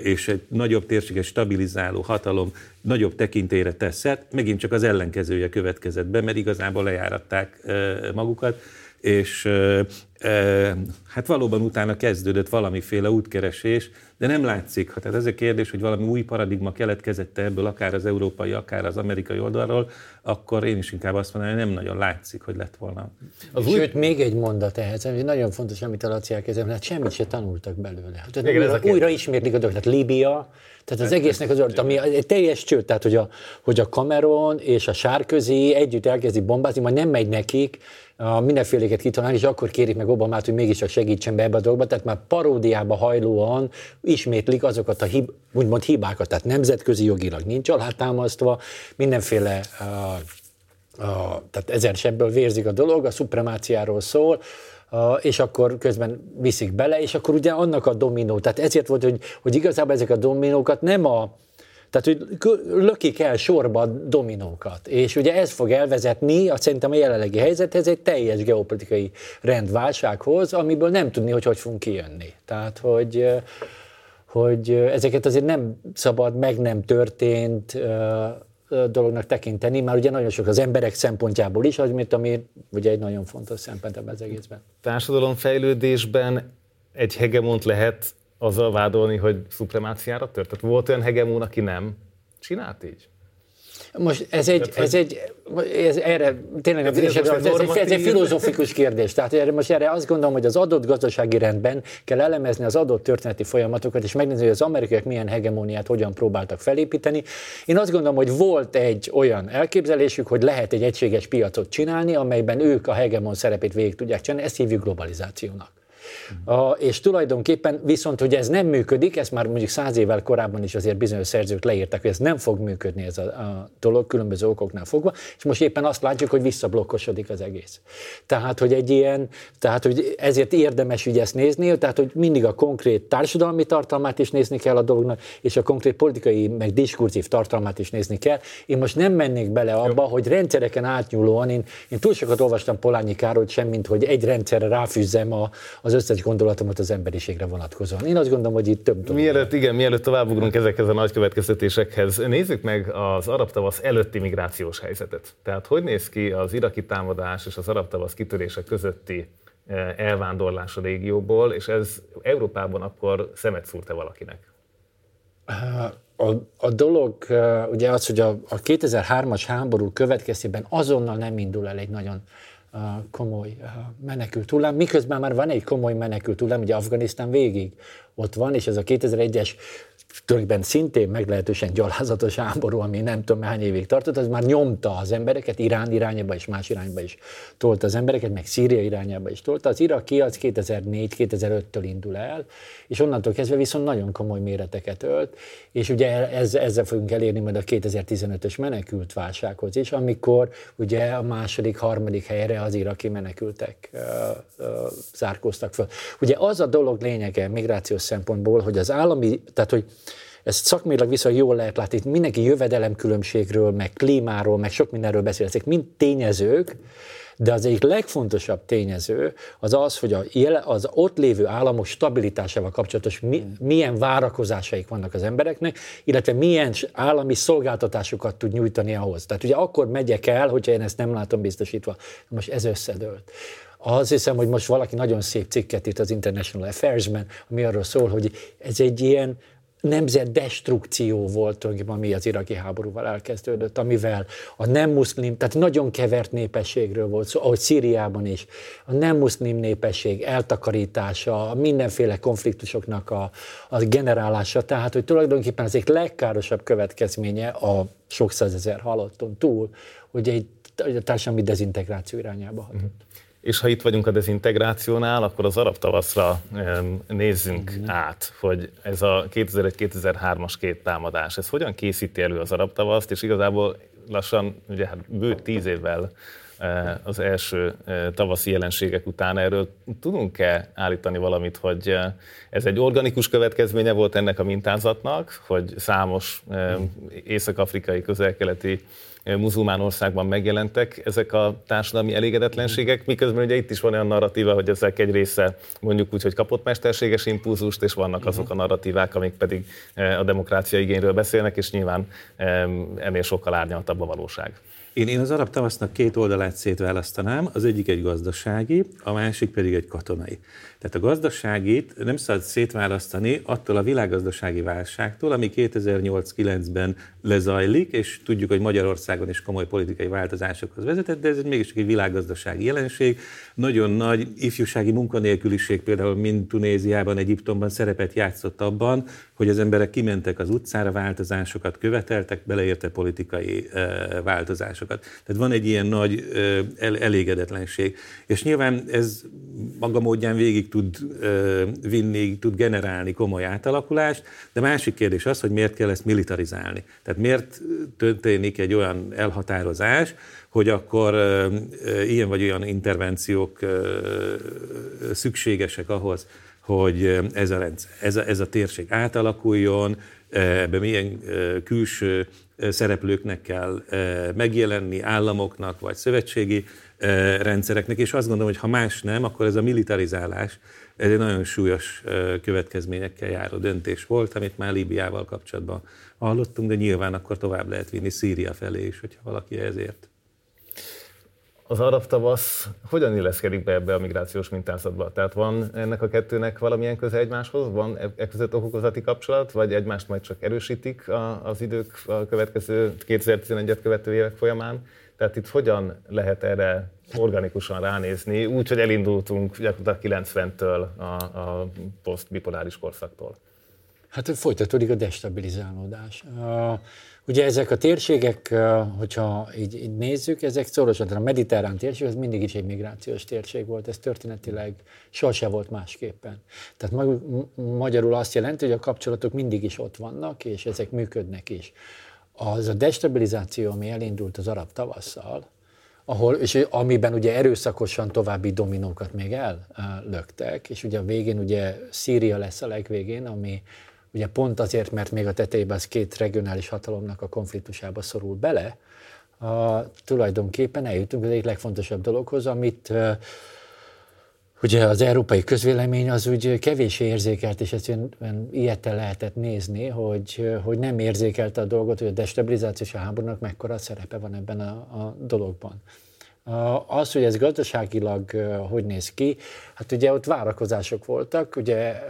és egy nagyobb térséges stabilizáló hatalom nagyobb tekintélyre teszett, megint csak az ellenkezője következett be, mert igazából lejáratták magukat, és hát valóban utána kezdődött valamiféle útkeresés, de nem látszik. Tehát ez a kérdés, hogy valami új paradigma keletkezett ebből, akár az európai, akár az amerikai oldalról, akkor én is inkább azt mondom, hogy nem nagyon látszik, hogy lett volna. Az új... Sőt, még egy mondat ehhez, ami nagyon fontos, amit a Laci elkezdem, hát semmit se tanultak belőle. Tehát igen, újra, újra ismérlik a dolog, tehát Líbia, tehát az egésznek az orta, ami egy teljes csőd, tehát hogy a, hogy a Cameron és a Sárközy együtt elkezdik bombázni, majd nem megy nekik, a mindenféléket kitalálni, és akkor kérik meg Obamát, hogy mégiscsak segítsen be ebbe a dologba, tehát már paródiába hajlóan ismétlik azokat a hib- úgymond hibákat, tehát nemzetközi jogilag nincs alátámasztva, mindenféle uh, uh, tehát ezer sebből vérzik a dolog, a szupremáciáról szól, Uh, és akkor közben viszik bele, és akkor ugye annak a dominó, tehát ezért volt, hogy, hogy igazából ezek a dominókat nem a, tehát hogy lökik el sorba a dominókat, és ugye ez fog elvezetni, azt szerintem a jelenlegi helyzethez egy teljes geopolitikai rendválsághoz, amiből nem tudni, hogy hogy fogunk kijönni. Tehát, hogy, hogy ezeket azért nem szabad, meg nem történt dolognak tekinteni, már ugye nagyon sok az emberek szempontjából is, az, mint ami ugye egy nagyon fontos szempont ebben az egészben. Társadalomfejlődésben egy hegemont lehet azzal vádolni, hogy szupremáciára tört? Tehát volt olyan hegemón, aki nem csinált így? Most ez egy, Tehát, ez egy, ez erre tényleg ez, ez, ez, normatív... ez egy filozófikus kérdés. Tehát erre, most erre azt gondolom, hogy az adott gazdasági rendben kell elemezni az adott történeti folyamatokat, és megnézni, hogy az amerikaiak milyen hegemóniát hogyan próbáltak felépíteni. Én azt gondolom, hogy volt egy olyan elképzelésük, hogy lehet egy egységes piacot csinálni, amelyben ők a hegemon szerepét végig tudják csinálni, ezt hívjuk globalizációnak. A, és tulajdonképpen viszont, hogy ez nem működik, ezt már mondjuk száz évvel korábban is azért bizonyos szerzők leírták, hogy ez nem fog működni ez a, a dolog, különböző okoknál fogva, és most éppen azt látjuk, hogy visszablokkosodik az egész. Tehát, hogy egy ilyen, tehát, hogy ezért érdemes ugye ezt nézni, tehát, hogy mindig a konkrét társadalmi tartalmát is nézni kell a dolognak, és a konkrét politikai, meg diskurzív tartalmát is nézni kell. Én most nem mennék bele abba, Jó. hogy rendszereken átnyúlóan, én, én túl sokat olvastam Polányi Károlyt, semmint, hogy egy rendszerre ráfűzzem a, az az összes gondolatomat az emberiségre vonatkozóan. Én azt gondolom, hogy itt több dolog. Mielőtt, igen, mielőtt továbbugrunk ezekhez a nagy következtetésekhez, nézzük meg az arab tavasz előtti migrációs helyzetet. Tehát hogy néz ki az iraki támadás és az arab tavasz kitörése közötti elvándorlás a régióból, és ez Európában akkor szemet szúrt-e valakinek? A, a dolog ugye az, hogy a, a kétezer-hármas háború következtében azonnal nem indul el egy nagyon komoly menekült hullám, miközben már van egy komoly menekült hullám, ugye Afganisztán végig ott van, és ez a kétezer-egyes tulajdonképpen szintén meglehetősen gyalázatos háború, ami nem tudom hány évig tartott, az már nyomta az embereket, Irán irányába és más irányba is tolta az embereket, meg Szíria irányába is tolta. Az iraki az kétezer-négy kétezer-öttől indul el, és onnantól kezdve viszont nagyon komoly méreteket ölt, és ugye ez, ezzel fogunk elérni majd a kétezer-tizenötös menekült válsághoz is, amikor ugye a második, harmadik helyre az iraki menekültek ö, ö, zárkóztak föl. Ugye az a dolog lényege migrációs szempontból, hogy az állami, tehát hogy ezt szakmailag viszont jól lehet látni, itt mindenki jövedelemkülönbségről, meg klímáról, meg sok mindenről beszél, ezek mind tényezők, de az egyik legfontosabb tényező az az, hogy az ott lévő államok stabilitásával kapcsolatos mi, milyen várakozásaik vannak az embereknek, illetve milyen állami szolgáltatásokat tud nyújtani ahhoz. Tehát ugye akkor megyek el, hogyha én ezt nem látom biztosítva. Most ez összedőlt. Azt hiszem, hogy most valaki nagyon szép cikket írt az International Affairs-ben, ami arról szól, hogy ez egy ilyen nemzetdestrukció volt, ami az iraki háborúval elkezdődött, amivel a nem muszlim, tehát nagyon kevert népességről volt szó, ahogy Szíriában is, a nem muszlim népesség eltakarítása, mindenféle konfliktusoknak a, a generálása, tehát hogy tulajdonképpen az egyik legkárosabb következménye a sok százezer halotton túl, hogy egy társadalmi dezintegráció irányába hatott. Mm-hmm. És ha itt vagyunk a dezintegrációnál, akkor az arab tavaszra nézzünk mm-hmm. át, hogy ez a kétezer-egy kétezer-hármas két támadás, ez hogyan készíti elő az arab tavaszt, és igazából lassan, ugye hát bő tíz évvel az első tavaszi jelenségek után. Erről tudunk-e állítani valamit, hogy ez egy organikus következménye volt ennek a mintázatnak, hogy számos észak-afrikai, közel-keleti muzulmán országban megjelentek ezek a társadalmi elégedetlenségek, miközben ugye itt is van olyan narratíva, hogy ezek egy része mondjuk úgy, hogy kapott mesterséges impulzust, és vannak azok a narratívák, amik pedig a demokrácia igényről beszélnek, és nyilván ennél sokkal árnyaltabb a valóság. Én, én az arab tavasznak két oldalát szétválasztanám, az egyik egy gazdasági, a másik pedig egy katonai. Tehát a gazdaságit nem szabad szétválasztani attól a világgazdasági válságtól, ami kétezer-nyolc-kilencben lezajlik, és tudjuk, hogy Magyarországon is komoly politikai változásokhoz vezetett, de ez mégis egy világgazdasági jelenség. Nagyon nagy ifjúsági munkanélküliség például mind Tunéziában, Egyiptomban szerepet játszott abban, hogy az emberek kimentek az utcára, változásokat követeltek, beleérte politikai változásokat. Tehát van egy ilyen nagy elégedetlenség. És nyilván ez maga módján végig tud vinni, tud generálni komoly átalakulást, de másik kérdés az, hogy miért kell ezt militarizálni. Tehát miért történik egy olyan elhatározás, hogy akkor ilyen vagy olyan intervenciók szükségesek ahhoz, hogy ez a, rendszer, ez a, ez a térség átalakuljon, ebben milyen külső szereplőknek kell megjelenni, államoknak vagy szövetségi rendszereknek, és azt gondolom, hogy ha más nem, akkor ez a militarizálás ez egy nagyon súlyos következményekkel járó döntés volt, amit már Líbiával kapcsolatban hallottunk, de nyilván akkor tovább lehet vinni Szíria felé is, hogyha valaki ezért. Az arab tavasz hogyan illeszkedik be ebbe a migrációs mintázatba? Tehát van ennek a kettőnek valamilyen köze egymáshoz? Van e között okokozati kapcsolat? Vagy egymást majd csak erősítik az idők a következő kétezer-tizenegyet követő évek folyamán? Tehát itt hogyan lehet erre organikusan ránézni, úgy, hogy elindultunk gyakorlatilag kilencventől a, a posztbipoláris korszaktól? Hát folytatódik a destabilizálódás. Ugye ezek a térségek, hogyha így, így nézzük, ezek szorosan, a mediterrán térség, ez mindig is egy migrációs térség volt, ez történetileg sose volt másképpen. Tehát ma, magyarul azt jelenti, hogy a kapcsolatok mindig is ott vannak, és ezek működnek is. Az a destabilizáció, ami elindult az arab tavasszal, ahol, és amiben ugye erőszakosan további dominókat még ellöktek, és ugye a végén ugye Szíria lesz a legvégén, ami ugye pont azért, mert még a tetejében az két regionális hatalomnak a konfliktusába szorul bele, a, tulajdonképpen eljutunk az egyik legfontosabb dologhoz, amit a, ugye az európai közvélemény az úgy kevés érzékelt, és ezt ilyeten lehetett nézni, hogy, hogy nem érzékelte a dolgot, hogy a destabilizációs háborúnak mekkora szerepe van ebben a, a dologban. Az, hogy ez gazdaságilag hogy néz ki, hát ugye ott várakozások voltak, ugye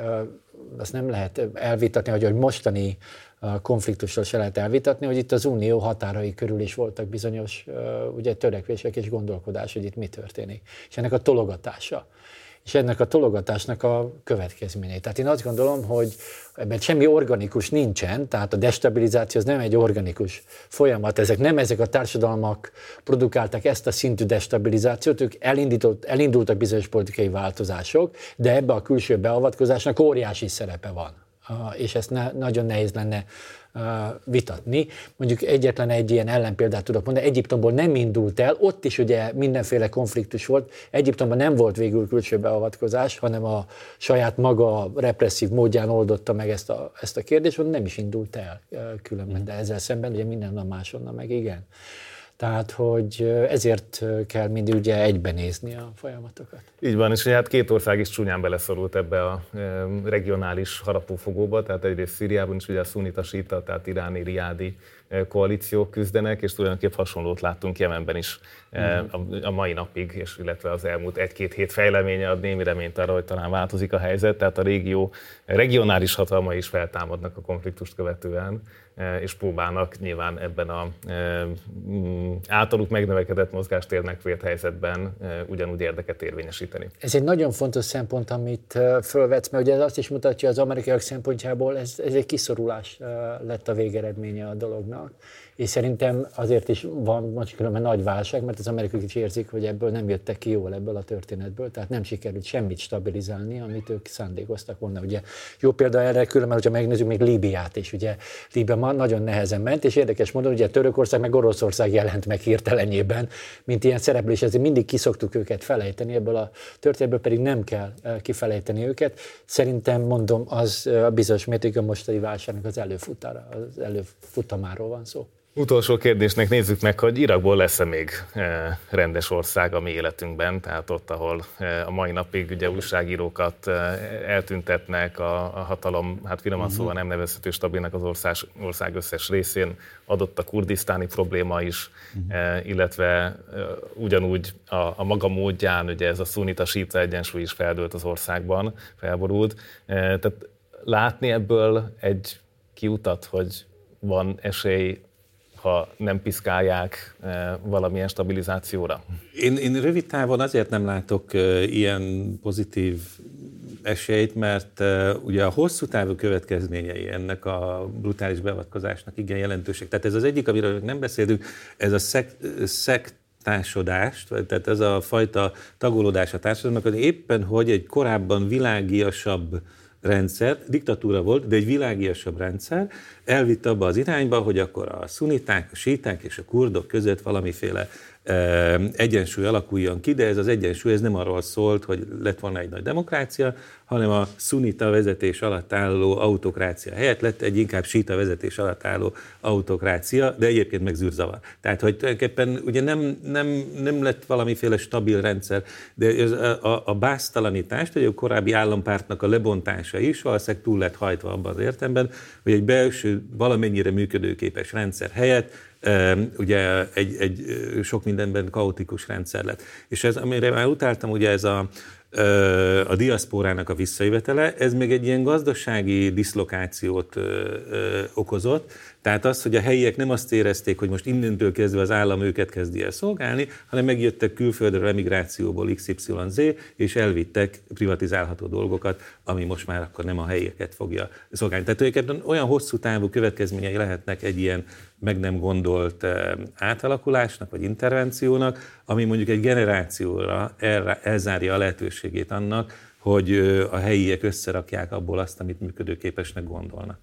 azt nem lehet elvitatni, hogy a mostani konfliktusról se lehet elvitatni, hogy itt az unió határai körül is voltak bizonyos ugye, törekvések és gondolkodás, hogy itt mi történik. És ennek a tologatása. És ennek a tologatásnak a következményei. Tehát én azt gondolom, hogy ebben semmi organikus nincsen, tehát a destabilizáció az nem egy organikus folyamat. Ezek nem ezek a társadalmak produkálták ezt a szintű destabilizációt, ők elindultak bizonyos politikai változások, de ebbe a külső beavatkozásnak óriási szerepe van. És ezt ne, nagyon nehéz lenne vitatni. Mondjuk egyetlen egy ilyen ellenpéldát tudok mondani, Egyiptomból nem indult el, ott is ugye mindenféle konfliktus volt, Egyiptomban nem volt végül külső beavatkozás, hanem a saját maga represszív módján oldotta meg ezt a, ezt a kérdést, hogy nem is indult el különben, de ezzel szemben ugye minden a másonnan meg igen. Tehát, hogy ezért kell mindig ugye egybenézni a folyamatokat. Így van, és hát két ország is csúnyán beleszorult ebbe a regionális harapófogóba, tehát egyrészt Szíriában is ugye a szunita síta, tehát iráni, riádi koalíciók küzdenek, és tulajdonképp hasonlót láttunk Jemenben is a mai napig, és illetve az elmúlt egy-két hét fejleménye ad némi reményt arra, hogy talán változik a helyzet, tehát a régió regionális hatalmai is feltámadnak a konfliktust követően, és próbálnak nyilván ebben az általuk megnövekedett mozgástérnek vélt helyzetben ugyanúgy érdeket érvényesíteni. Ez egy nagyon fontos szempont, amit fölvetsz, mert ugye ez azt is mutatja, az amerikaiak szempontjából ez, ez egy kiszorulás lett a végeredménye a dolognak, és szerintem azért is van most különben nagy válság, mert az amerikaiak is érzik, hogy ebből nem jöttek ki jól ebből a történetből, tehát nem sikerült semmit stabilizálni, amit ők szándékoztak volna. Ugye jó példa erre különben, hogyha megnézzük még Líbiát is, ugye Líbia nagyon nehezen ment, és érdekes módon, ugye Törökország meg Oroszország jelen jelent meg hirtelenjében, mint ilyen szereplő, és ezért mindig kiszoktuk őket felejteni, ebből a történetből pedig nem kell kifelejteni őket. Szerintem, mondom, az a bizonyos mértékben mostani válságnak az előfutára, az előfutamáról van szó. Utolsó kérdésnek nézzük meg, hogy Irakból lesz-e még rendes ország a mi életünkben, tehát ott, ahol a mai napig ugye újságírókat eltüntetnek, a, a hatalom, hát finoman szóval nem nevezhető stabilnak az ország, ország összes részén, adott a kurdisztáni probléma is, illetve ugyanúgy a, a maga módján, ugye ez a szunita-síta egyensúly is feldőlt az országban, felborult. Tehát látni ebből egy kiutat, hogy van esély, ha nem piszkálják valamilyen stabilizációra? Én, én rövid távon azért nem látok ilyen pozitív esélyt, mert ugye a hosszú távú következményei ennek a brutális beavatkozásnak igen jelentőség. Tehát ez az egyik, amiről nem beszélünk, ez a szek, szek társodást, tehát ez a fajta tagolódás a társadalomnak, hogy éppen hogy egy korábban világiasabb rendszer, diktatúra volt, de egy világiasabb rendszer elvitt abba az irányba, hogy akkor a szuniták, a síták és a kurdok között valamiféle e, egyensúly alakuljon ki, de ez az egyensúly ez nem arról szólt, hogy lett volna egy nagy demokrácia, hanem a szunita vezetés alatt álló autokrácia helyett lett egy inkább síta vezetés alatt álló autokrácia, de egyébként meg zűrzavar. Tehát, hogy tulajdonképpen ugye nem, nem, nem lett valamiféle stabil rendszer, de ez a, a, a báztalanítást, vagy a korábbi állampártnak a lebontása is valószínűleg túl lett hajtva abban az értelemben, hogy egy belső, valamennyire működőképes rendszer helyett ugye egy, egy sok mindenben kaotikus rendszer lett. És ez, amire már utáltam, ugye ez a a diaszpórának a visszajövetele, ez még egy ilyen gazdasági diszlokációt ö, ö, okozott, tehát az, hogy a helyiek nem azt érezték, hogy most innentől kezdve az állam őket kezdi el szolgálni, hanem megjöttek külföldről, emigrációból iksz ipszilon zé, és elvittek privatizálható dolgokat, ami most már akkor nem a helyieket fogja szolgálni. Tehát tulajdonképpen olyan hosszú távú következményei lehetnek egy ilyen meg nem gondolt átalakulásnak, vagy intervenciónak, ami mondjuk egy generációra el, elzárja a lehetőségét annak, hogy a helyiek összerakják abból azt, amit működőképesnek gondolnak.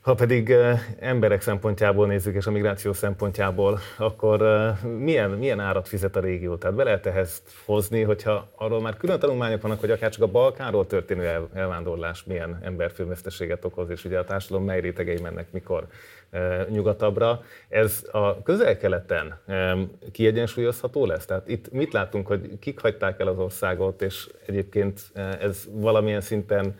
Ha pedig emberek szempontjából nézzük, és a migráció szempontjából, akkor milyen, milyen árat fizet a régió? Tehát be lehet ehhez hozni, hogyha arról már külön tanulmányok vannak, hogy akár csak a Balkánról történő elvándorlás milyen emberfőveszteséget okoz, és ugye a társadalom mely rétegei mennek mikor nyugatabbra. Ez a közel-keleten kiegyensúlyozható lesz? Tehát itt mit látunk, hogy kik hagyták el az országot, és egyébként ez valamilyen szinten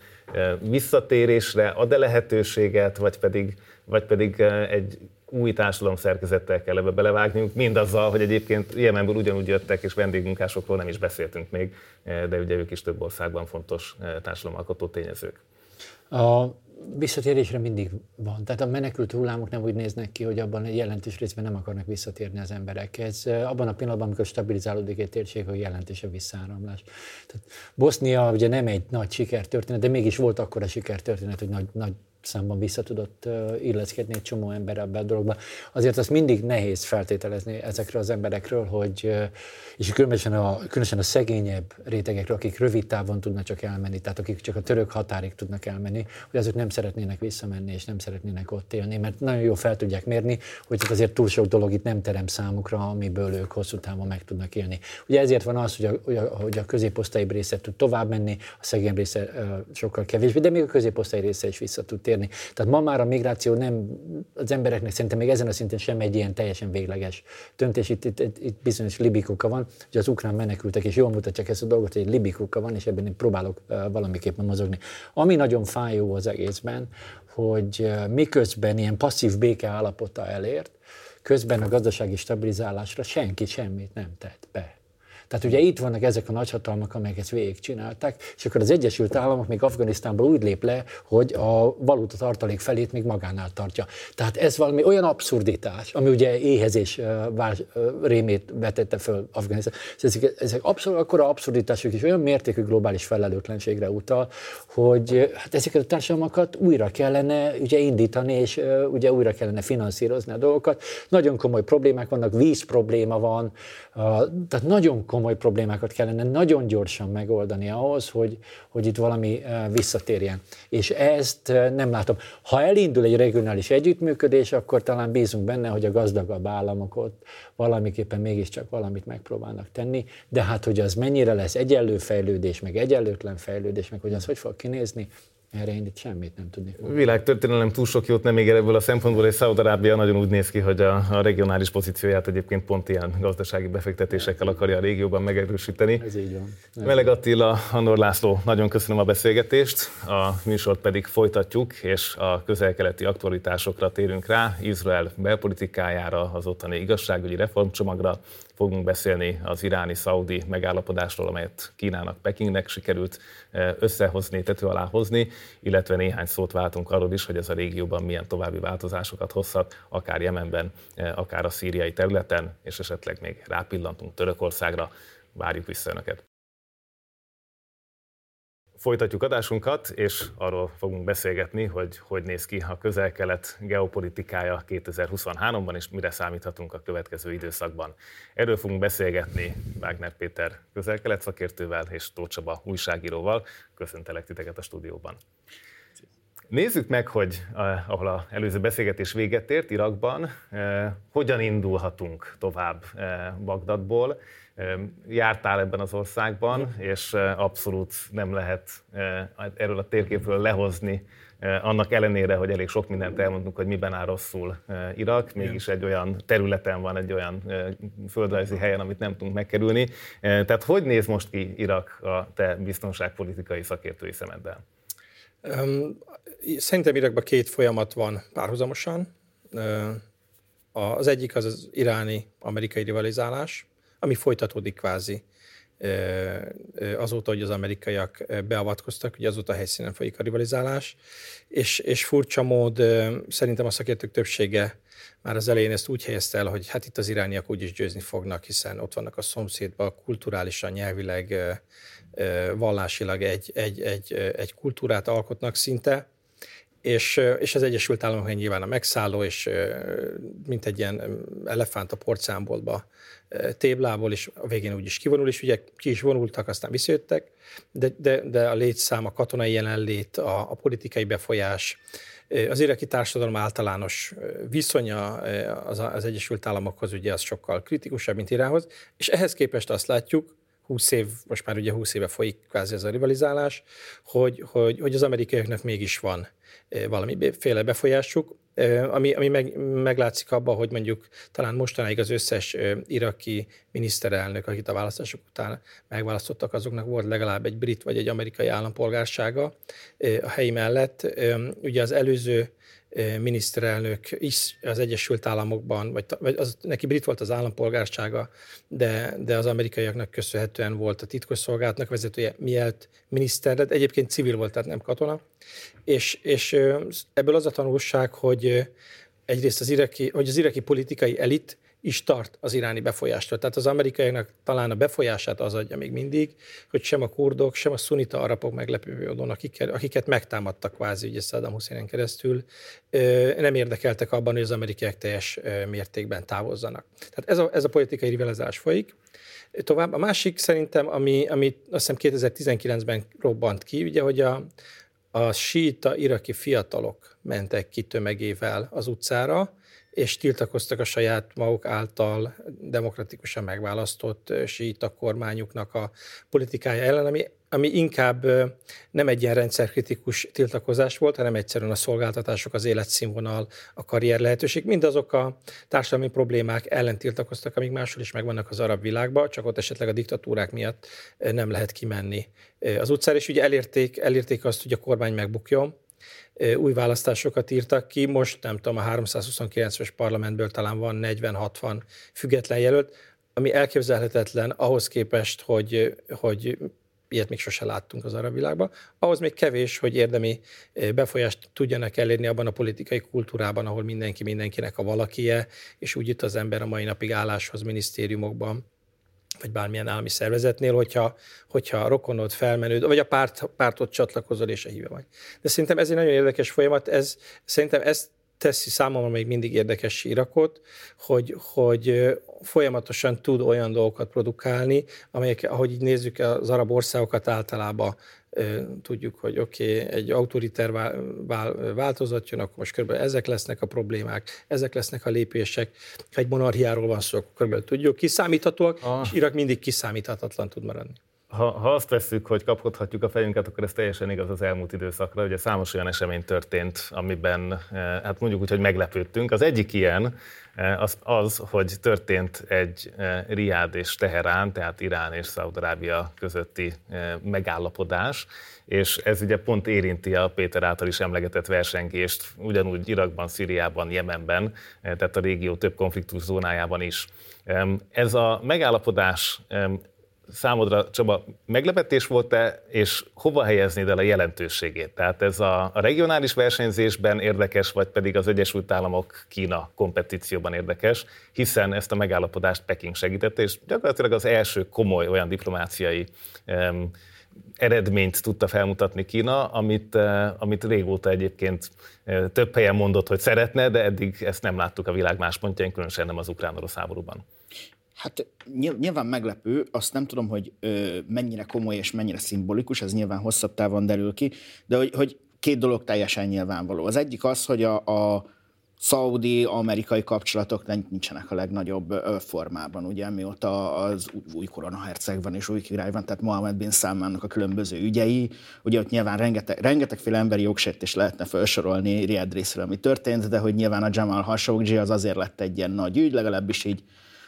visszatérésre ad-e lehetőséget, vagy pedig, vagy pedig egy új társadalom szerkezettel kell ebbe belevágniuk, mindazzal, hogy egyébként Jemenből ugyanúgy jöttek, és vendégmunkásokról nem is beszéltünk még, de ugye ők is több országban fontos társadalomalkotó tényezők. A visszatérésre mindig van. Tehát a menekült hullámok nem úgy néznek ki, hogy abban egy jelentős részben nem akarnak visszatérni az emberek. Ez abban a pillanatban, amikor stabilizálódik egy térség, hogy jelentős a visszáramlás. Tehát Bosznia ugye nem egy nagy sikertörténet, de mégis volt akkora sikertörténet, hogy nagy, nagy számban vissza tudott illeszkedni egy csomó ember ebben a dologban. Azért azt mindig nehéz feltételezni ezekről az emberekről, hogy, és különösen a, különösen a szegényebb rétegekről, akik rövid távon tudnak csak elmenni, tehát akik csak a török határig tudnak elmenni, hogy azok nem szeretnének visszamenni, és nem szeretnének ott élni, mert nagyon jól fel tudják mérni, hogy azért túl sok dolog itt nem terem számukra, amiből ők hosszú távon meg tudnak élni. Ugye ezért van az, hogy a, hogy a középosztályi része tud tovább menni, a szegény része sokkal kevésbé, de még a középosztályi része is vissza tud térni. Tehát ma már a migráció nem, az embereknek szerintem még ezen a szinten sem egy ilyen teljesen végleges döntés, itt, itt, itt bizonyos libikuka van, hogy az ukrán menekültek, és jól mutatják ezt a dolgot, hogy egy libikuka van, és ebben én próbálok uh, valamiképpen mozogni. Ami nagyon fájó az egészben, hogy uh, miközben ilyen passzív béke állapota elért, közben a gazdasági stabilizálásra senki semmit nem tett be. Tehát ugye itt vannak ezek a nagyhatalmak, amelyek ezt végigcsinálták, és akkor az Egyesült Államok még Afganisztánból úgy lép le, hogy a valuta tartalék felét még magánál tartja. Tehát ez valami olyan abszurditás, ami ugye éhezés rémét vetette föl Afganisztán. Ezek, ezek abszol, akkora abszurditások is olyan mértékű globális felelőtlenségre utal, hogy hát ezeket a társadalmakat újra kellene ugye indítani, és ugye újra kellene finanszírozni a dolgokat. Nagyon komoly problémák vannak, vízprobléma van, tehát nagyon komoly problémákat kellene nagyon gyorsan megoldani ahhoz, hogy, hogy itt valami visszatérjen. És ezt nem látom. Ha elindul egy regionális együttműködés, akkor talán bízunk benne, hogy a gazdagabb államok ott valamiképpen mégiscsak valamit megpróbálnak tenni, de hát, hogy az mennyire lesz egyenlő fejlődés, meg egyenlőtlen fejlődés, meg hogy az hogy fog kinézni, erre én itt semmit nem tudnék. Világtörténelem túl sok jót nem ér ebből a szempontból, és Szaúd-Arábia nagyon úgy néz ki, hogy a, a regionális pozícióját egyébként pont ilyen gazdasági befektetésekkel akarja a régióban megerősíteni. Ez így van. Melegh Attila, Andor László, nagyon köszönöm a beszélgetést, a műsort pedig folytatjuk, és a közel-keleti aktualitásokra térünk rá, Izrael belpolitikájára, az ottani igazságügyi reformcsomagra, fogunk beszélni az iráni-szaudi megállapodásról, amelyet Kínának, Pekingnek sikerült összehozni, tető alá hozni, illetve néhány szót váltunk arról is, hogy ez a régióban milyen további változásokat hozhat, akár Jemenben, akár a szíriai területen, és esetleg még rápillantunk Törökországra. Várjuk vissza Önöket! Folytatjuk adásunkat, és arról fogunk beszélgetni, hogy hogy néz ki a közel-kelet geopolitikája kétezer-huszonháromban, és mire számíthatunk a következő időszakban. Erről fogunk beszélgetni Wagner Péter közel-kelet szakértővel és Tóth Csaba újságíróval. Köszöntelek titeket a stúdióban. Nézzük meg, hogy ahol az előző beszélgetés véget ért, Irakban, eh, hogyan indulhatunk tovább eh, Bagdadból. Jártál ebben az országban, és abszolút nem lehet erről a térképről lehozni, annak ellenére, hogy elég sok mindent elmondunk, hogy miben áll rosszul Irak, mégis egy olyan területen van, egy olyan földrajzi helyen, amit nem tudunk megkerülni. Tehát hogy néz most ki Irak a te biztonságpolitikai szakértői szemeddel? Szerintem Irakban két folyamat van párhuzamosan. Az egyik az az iráni-amerikai rivalizálás, ami folytatódik kvázi azóta, hogy az amerikaiak beavatkoztak, ugye azóta a helyszínen folyik a rivalizálás, és, és furcsa mód szerintem a szakértők többsége már az elején ezt úgy helyezte el, hogy hát itt az irániak úgyis győzni fognak, hiszen ott vannak a szomszédban, kulturálisan, nyelvileg, vallásilag egy, egy, egy, egy kultúrát alkotnak szinte, És, és az Egyesült Államok nyilván a megszálló, és mint egy ilyen elefánt a porcámbolba téblából, és a végén úgyis kivonul, és ugye ki is vonultak, aztán visszajöttek, de, de, de a létszám, a katonai jelenlét, a, a politikai befolyás, az iraki társadalom általános viszonya az, az Egyesült Államokhoz, ugye az sokkal kritikusabb, mint Iránhoz, és ehhez képest azt látjuk, húsz év, most már ugye húsz éve folyik kvázi ez a rivalizálás, hogy, hogy, hogy az amerikaiaknak mégis van valamiféle befolyásuk, ami, ami meg, meglátszik abban, hogy mondjuk talán mostanáig az összes iraki miniszterelnök, akit a választások után megválasztottak, azoknak volt legalább egy brit vagy egy amerikai állampolgársága a helyi mellett. Ugye az előző miniszterelnök is az Egyesült Államokban, vagy, vagy az, neki brit volt az állampolgársága, de, de az amerikaiaknak köszönhetően volt a titkosszolgálatnak vezetője, mielőtt miniszter lett, egyébként civil volt, tehát nem katona, és, és ebből az a tanulság, hogy egyrészt az iraki, hogy az iraki politikai elit is tart az iráni befolyástól. Tehát az amerikaiaknak talán a befolyását az adja még mindig, hogy sem a kurdok, sem a szunita arabok meglepő módon, akiket, akiket megtámadtak kvázi, ugye Saddam Husseinen keresztül, nem érdekeltek abban, hogy az amerikaiak teljes mértékben távozzanak. Tehát ez a, ez a politikai rivalizálás folyik. Tovább a másik szerintem, ami, ami azt hiszem kétezer-tizenkilencben robbant ki, ugye, hogy a, a síita iraki fiatalok mentek ki tömegével az utcára, és tiltakoztak a saját maguk által demokratikusan megválasztott síita kormányuknak a politikája ellen, ami, ami inkább nem egy ilyen rendszerkritikus tiltakozás volt, hanem egyszerűen a szolgáltatások, az életszínvonal, a karrier lehetőség, mindazok a társadalmi problémák ellen tiltakoztak, amik máshol is megvannak az arab világban, csak ott esetleg a diktatúrák miatt nem lehet kimenni az utcára, és ugye elérték, elérték azt, hogy a kormány megbukjon, új választásokat írtak ki, most nem tudom, a háromszázhuszonkilences parlamentből talán van negyven-hatvan független jelölt, ami elképzelhetetlen ahhoz képest, hogy, hogy ilyet még sose láttunk az arab világban, ahhoz még kevés, hogy érdemi befolyást tudjanak elérni abban a politikai kultúrában, ahol mindenki mindenkinek a valakije, és úgy jut az ember a mai napig álláshoz minisztériumokban, vagy bármilyen állami szervezetnél, hogyha, hogyha a rokonod, felmenőd, vagy a párt, pártot csatlakozol, és a híve vagy. De szerintem ez egy nagyon érdekes folyamat, ez, szerintem ezt teszi számomra még mindig érdekes Irakot, hogy, hogy folyamatosan tud olyan dolgokat produkálni, amelyek, ahogy így nézzük az arab országokat általában, tudjuk, hogy oké, okay, egy autoriter változat jön, akkor most körülbelül ezek lesznek a problémák, ezek lesznek a lépések. Ha egy monarchiáról van szó, akkor körülbelül tudjuk, kiszámíthatóak, ah. és Irak mindig kiszámíthatatlan tud maradni. Ha, ha azt vesszük, hogy kapkodhatjuk a fejünket, akkor ez teljesen igaz az elmúlt időszakra. Ugye számos olyan esemény történt, amiben hát mondjuk úgy, hogy meglepődtünk. Az egyik ilyen az, az hogy történt egy Riád és Teherán, tehát Irán és Szaúd-Arábia közötti megállapodás, és ez ugye pont érinti a Péter által is emlegetett versengést, ugyanúgy Irakban, Szíriában, Jemenben, tehát a régió több konfliktus zónájában is. Ez a megállapodás számodra, Csaba, meglepetés volt-e, és hova helyeznéd el a jelentőségét? Tehát ez a, a regionális versenyzésben érdekes, vagy pedig az Egyesült Államok-Kína kompetícióban érdekes, hiszen ezt a megállapodást Peking segítette, és gyakorlatilag az első komoly olyan diplomáciai em, eredményt tudta felmutatni Kína, amit, amit régóta egyébként több helyen mondott, hogy szeretne, de eddig ezt nem láttuk a világ más pontjain, különösen nem az ukrán-orosz háborúban. Hát nyilván meglepő, azt nem tudom, hogy ö, mennyire komoly és mennyire szimbolikus, ez nyilván hosszabb távon derül ki, de hogy, hogy két dolog teljesen nyilvánvaló. Az egyik az, hogy a, a szaudi-amerikai kapcsolatok nincsenek a legnagyobb ö, formában, ugye, mióta az új, új koronaherceg van és új király van, tehát Mohammed bin Salmannak a különböző ügyei, ugye ott nyilván rengeteg, rengetegféle emberi jogsértést lehetne felsorolni Riad részről, ami történt, de hogy nyilván a Jamal Khashoggi az azért lett egy ilyen nagy ügy, legalábbis így,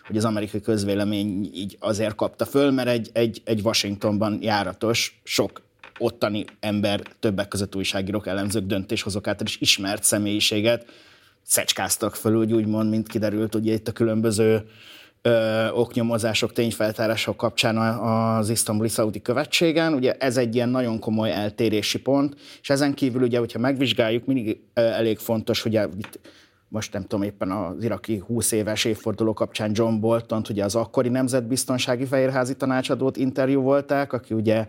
hogy az amerikai közvélemény így azért kapta föl, mert egy, egy, egy Washingtonban járatos, sok ottani ember, többek között újságírók, elemzők, döntéshozók által is ismert személyiséget szecskáztak föl, úgy úgymond, mint kiderült, ugye itt a különböző ö, oknyomozások, tényfeltárások kapcsán az isztambuli szaudi követségen. Ugye ez egy ilyen nagyon komoly eltérési pont, és ezen kívül ugye, hogyha megvizsgáljuk, mindig ö, elég fontos, hogy itt most nem tudom, éppen az iraki húsz éves évforduló kapcsán John Boltont, ugye az akkori nemzetbiztonsági fehérházi tanácsadót interjú volták, aki ugye,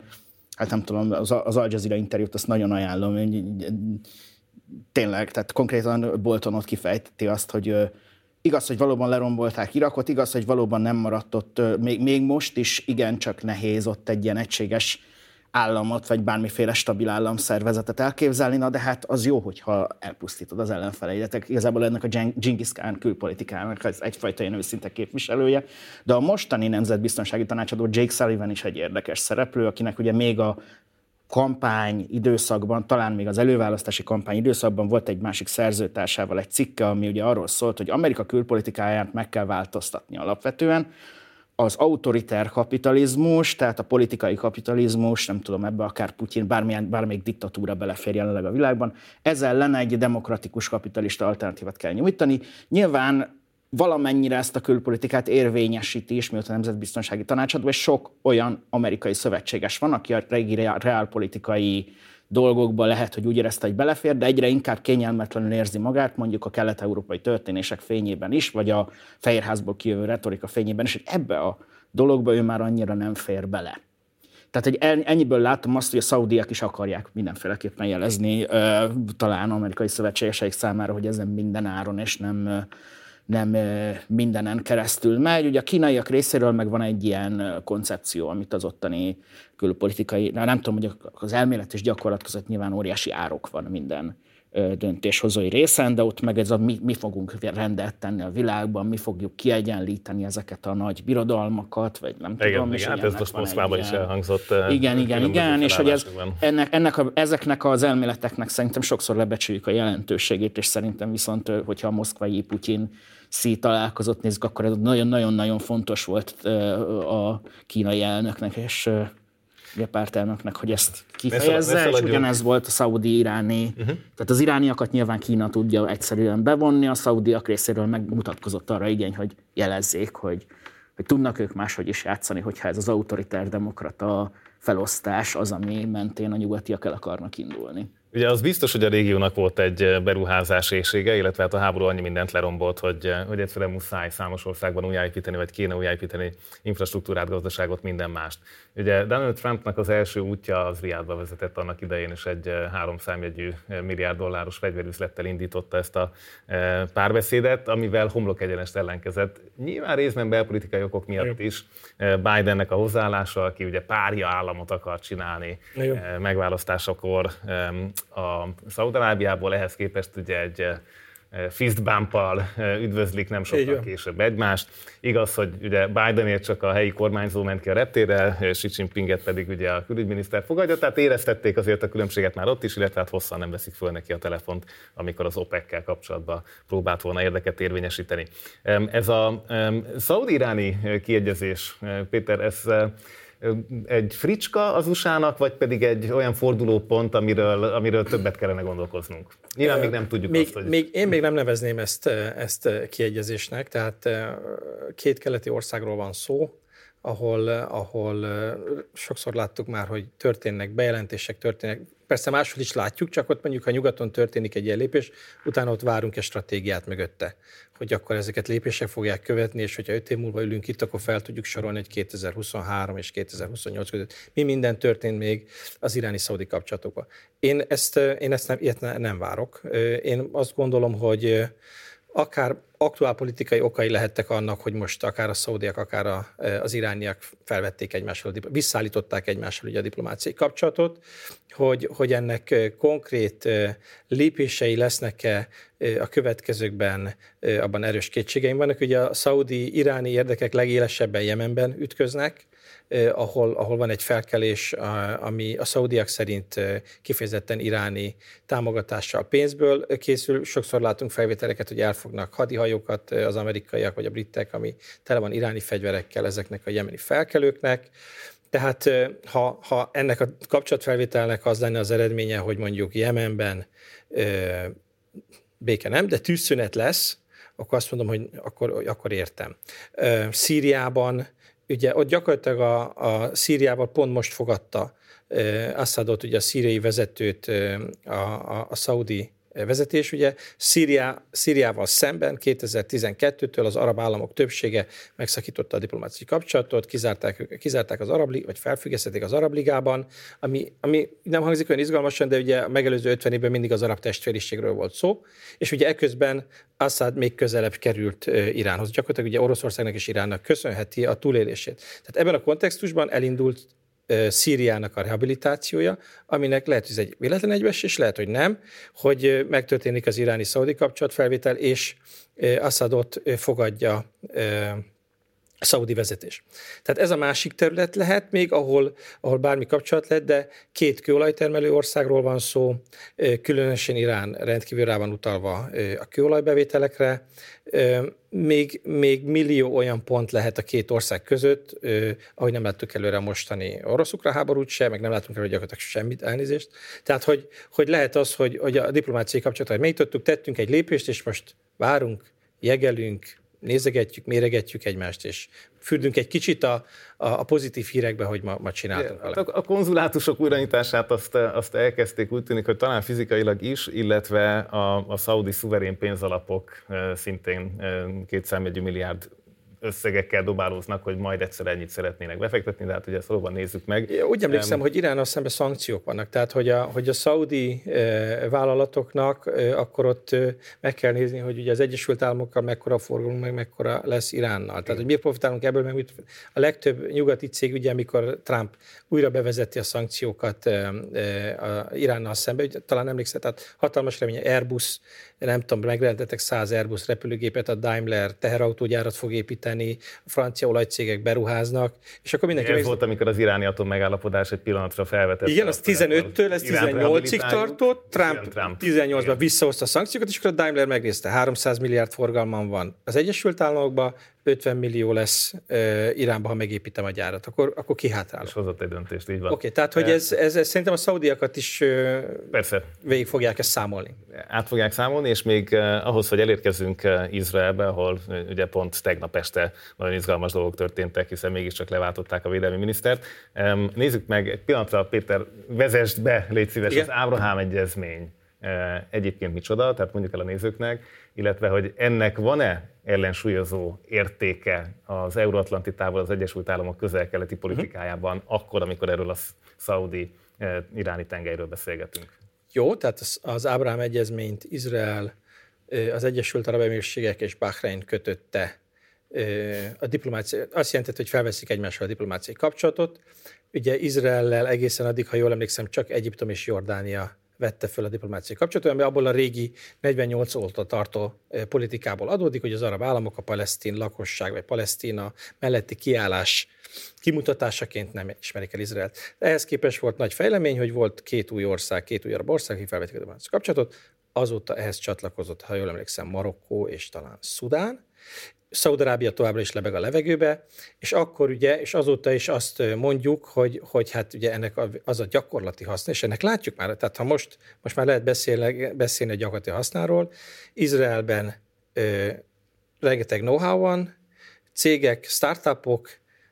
hát nem tudom, az, az Al Jazeera interjút azt nagyon ajánlom, tényleg, tehát konkrétan Bolton ott kifejteti azt, hogy igaz, hogy valóban lerombolták Irakot, igaz, hogy valóban nem maradt ott, még, még most is igencsak nehéz ott egy ilyen egységes államot, vagy bármiféle stabil államszervezetet elképzelni, na de hát az jó, hogyha elpusztítod az ellenfeleidet. Igazából ennek a Genghis Khan külpolitikának az egyfajta ilyen őszinte képviselője, de a mostani nemzetbiztonsági tanácsadó Jake Sullivan is egy érdekes szereplő, akinek ugye még a kampány időszakban, talán még az előválasztási kampány időszakban volt egy másik szerzőtársával egy cikke, ami ugye arról szólt, hogy Amerika külpolitikáját meg kell változtatni alapvetően, az autoriter kapitalizmus, tehát a politikai kapitalizmus, nem tudom, ebbe akár Putin, bármilyen, bármelyik diktatúra belefér jelenleg a világban, ez ellen egy demokratikus kapitalista alternatívát kell nyújtani. Nyilván valamennyire ezt a külpolitikát érvényesíti is, mióta nemzetbiztonsági tanácsadó, és sok olyan amerikai szövetséges van, aki a régi reálpolitikai dolgokban lehet, hogy úgy érezte, hogy belefér, de egyre inkább kényelmetlenül érzi magát, mondjuk a kelet-európai történések fényében is, vagy a Fehérházból kijövő retorika fényében is, hogy ebbe a dologba ő már annyira nem fér bele. Tehát egy ennyiből látom azt, hogy a szaudiak is akarják mindenféleképpen jelezni, talán amerikai szövetségeseik számára, hogy ez nem minden áron és nem, nem mindenen keresztül megy. Ugye a kínaiak részéről meg van egy ilyen koncepció, amit az ottani külpolitikai, na, nem tudom, hogy az elmélet és gyakorlat között nyilván óriási árok van minden döntéshozói részen, de ott meg ez a mi, mi fogunk rendet tenni a világban, mi fogjuk kiegyenlíteni ezeket a nagy birodalmakat, vagy nem igen, tudom. Igen, hát ez most Moszkvában is elhangzott. Igen, igen, igen, és hogy ez, ennek, ennek a, ezeknek az elméleteknek szerintem sokszor lebecsüljük a jelentőségét, és szerintem viszont, hogyha a moszkvai Putin Xi találkozott, nézzük, akkor ez nagyon-nagyon-nagyon fontos volt a kínai elnöknek, és ugye pártelnöknek, hogy ezt kifejezze, és ugyanez volt a szaudi-iráni. Uh-huh. Tehát az irániakat nyilván Kína tudja egyszerűen bevonni, a szaudiak részéről megmutatkozott arra igény, hogy jelezzék, hogy, hogy tudnak ők máshogy is játszani, hogyha ez az autoritár demokrata felosztás az, ami mentén a nyugatiak el akarnak indulni. Ugye az biztos, hogy a régiónak volt egy beruházás éhsége, illetve hát a háború annyi mindent lerombolt, hogy, hogy egyszerűen muszáj számos országban újjáépíteni, vagy kéne újjáépíteni infrastruktúrát, gazdaságot, minden mást. Ugye Donald Trumpnak az első útja az Riádba vezetett annak idején, és egy háromszámjegyű milliárd dolláros fegyverüzlettel indította ezt a párbeszédet, amivel homlok egyenest ellenkezett. Nyilván részben belpolitikai okok miatt is Bidennek a hozzáállása, aki ugye párja államot akar csinálni megválasztásakor a Szaúd-Arábiából, ehhez képest ugye egy fist bump-al üdvözlik nem sokkal később egymást. Igaz, hogy ugye Bidenért csak a helyi kormányzó ment ki a reptére, Xi Jinpinget pedig ugye a külügyminiszter fogadja, tehát éreztették azért a különbséget már ott is, illetve hát hosszan nem veszik föl neki a telefont, amikor az OPEC-kel kapcsolatban próbált volna érdeket érvényesíteni. Ez a szaúd-iráni kiegyezés, Péter, ez egy fricska az u es á-nak, vagy pedig egy olyan fordulópont, amiről, amiről többet kellene gondolkoznunk? Nyilván még nem tudjuk még, azt, hogy... Még, én még nem nevezném ezt, ezt kiegyezésnek, tehát két keleti országról van szó, ahol, ahol sokszor láttuk már, hogy történnek bejelentések, történnek, persze máshol is látjuk, csak ott mondjuk, ha nyugaton történik egy ilyen lépés, utána ott várunk egy stratégiát mögötte, hogy akkor ezeket lépések fogják követni, és hogyha öt év múlva ülünk itt, akkor fel tudjuk sorolni, hogy kétezer-huszonhárom és kétezer-huszonnyolc között mi minden történt még az iráni-szaudi kapcsolatokban. Én ezt, én ezt nem, ilyet nem várok. Én azt gondolom, hogy akár aktuál politikai okai lehettek annak, hogy most akár a szaudiak, akár a, az irániak felvették egymással, visszaállították egymással ugye a diplomáciai kapcsolatot, hogy, hogy ennek konkrét lépései lesznek-e a következőkben, abban erős kétségeim vannak. Ugye a szaudi-iráni érdekek legélesebben Jemenben ütköznek, ahol, ahol van egy felkelés, ami a szaudiak szerint kifejezetten iráni támogatással pénzből készül. Sokszor látunk felvételeket, hogy elfognak hadihajókat az amerikaiak vagy a britek, ami tele van iráni fegyverekkel ezeknek a jemeni felkelőknek. Tehát ha, ha ennek a kapcsolatfelvételnek az lenne az eredménye, hogy mondjuk Jemenben ö, béke nem, de tűzszünet lesz, akkor azt mondom, hogy akkor, akkor értem. Ö, Szíriában ugye ott gyakorlatilag a, a Szíriában pont most fogadta eh, Assadot, ugye a szíriai vezetőt eh, a, a, a szaudi vezetés, ugye Szíria, Szíriával szemben kétezer-tizenkettőtől az arab államok többsége megszakította a diplomáciai kapcsolatot, kizárták, kizárták az arab, vagy felfüggesztették az Arab Ligában, ami, ami nem hangzik olyan izgalmasan, de ugye a megelőző ötven évben mindig az arab testvériségről volt szó, és ugye eközben Assad még közelebb került Iránhoz. Gyakorlatilag ugye Oroszországnak és Iránnak köszönheti a túlélését. Tehát ebben a kontextusban elindult Szíriának a rehabilitációja, aminek lehet, hogy ez egy véletlen egybeesés, és lehet, hogy nem, hogy megtörténik az iráni-szaudi kapcsolatfelvétel, és Assadot fogadja a szaudi vezetés. Tehát ez a másik terület lehet még, ahol, ahol bármi kapcsolat lehet, de két kőolajtermelő országról van szó, különösen Irán rendkívül rá van utalva a kőolajbevételekre. Még, még millió olyan pont lehet a két ország között, ahogy nem láttuk előre a mostani orosz-ukrán háborút se, meg nem látunk előre gyakorlatilag semmit, elnézést. Tehát, hogy, hogy lehet az, hogy, hogy a diplomáciai kapcsolatot megnyitottuk, tettünk egy lépést, és most várunk, jegelünk, nézegetjük, méregetjük egymást, és fürdünk egy kicsit a, a pozitív hírekbe, hogy ma, ma csináltunk vele. A konzulátusok újranyitását azt, azt elkezdték, úgy tűnik, hogy talán fizikailag is, illetve a, a szaudi szuverén pénzalapok szintén kétszámjegyű milliárd összegekkel dobálóznak, hogy majd egyszer ennyit szeretnének befektetni, de hát ugye ezt valóban nézzük meg. É, úgy emlékszem, um, hogy Iránnal szemben szankciók vannak, tehát hogy a, hogy a szaudi e, vállalatoknak e, akkor ott e, meg kell nézni, hogy ugye az Egyesült Államokkal mekkora forgalunk, meg mekkora lesz Iránnal. Tehát, hogy miért profitálunk ebből, meg mit, a legtöbb nyugati cég, ugye, amikor Trump újra bevezeti a szankciókat e, e, Iránnal szemben, ugye, talán emlékszel, tehát hatalmas reménye Airbus, nem tudom, megrendeltek száz Airbus repülőgépet, a Daimler teherautógyárat fog építeni, a francia olajcégek beruháznak, és akkor mindenki... Ez meg... volt, amikor az iráni atommegállapodás egy pillanatra felvetett. Igen, az tizenöttől, ez tizennyolcig tartott, Trump, Trump tizennyolcban visszahozta a szankciókat, és akkor a Daimler megnézte, háromszáz milliárd forgalman van az Egyesült Államokban, ötven millió lesz uh, Iránba, ha megépítem a gyárat, akkor, akkor kihátrálok. És hozott egy döntést, így van. Oké, okay, tehát hogy ez, ez, ez szerintem a szaudiakat is uh, Persze. végig fogják ezt számolni. Át fogják számolni, és még uh, ahhoz, hogy elérkezünk uh, Izraelbe, ahol uh, ugye pont tegnap este nagyon izgalmas dolgok történtek, hiszen mégiscsak leváltották a védelmi minisztert. Um, nézzük meg egy pillanatra, Péter, vezessd be, légy szíves, igen? Az Ábrahám egyezmény. Egyébként micsoda, tehát mondjuk el a nézőknek, illetve hogy ennek van-e ellensúlyozó értéke az euróatlanti távol az Egyesült Államok közel-keleti politikájában, akkor, amikor erről a szaudi-iráni tengelyről beszélgetünk? Jó, tehát az, az Ábrahám egyezményt Izrael, az Egyesült Arab Emírségek és Bahrein kötötte. A diplomácia, azt jelenti, hogy felveszik egymással a diplomáciai kapcsolatot. Ugye Izraellel egészen addig, ha jól emlékszem, csak Egyiptom és Jordánia vette föl a diplomáciai kapcsolatot, ami abból a régi negyvennyolc óta tartó politikából adódik, hogy az arab államok a palesztin lakosság vagy Palesztina melletti kiállás kimutatásaként nem ismerik el Izraelt. Ehhez képest volt nagy fejlemény, hogy volt két új ország, két új arab ország, akik felvették a diplomáciai kapcsolatot, azóta ehhez csatlakozott, ha jól emlékszem, Marokkó és talán Szudán. Szaúd-Arábia továbbra is lebeg a levegőbe, és akkor ugye, és azóta is azt mondjuk, hogy, hogy hát ugye ennek az a gyakorlati haszna, és ennek látjuk már, tehát ha most, most már lehet beszélni, beszélni a gyakorlati hasznáról, Izraelben ö, rengeteg know-how van, cégek, startupok,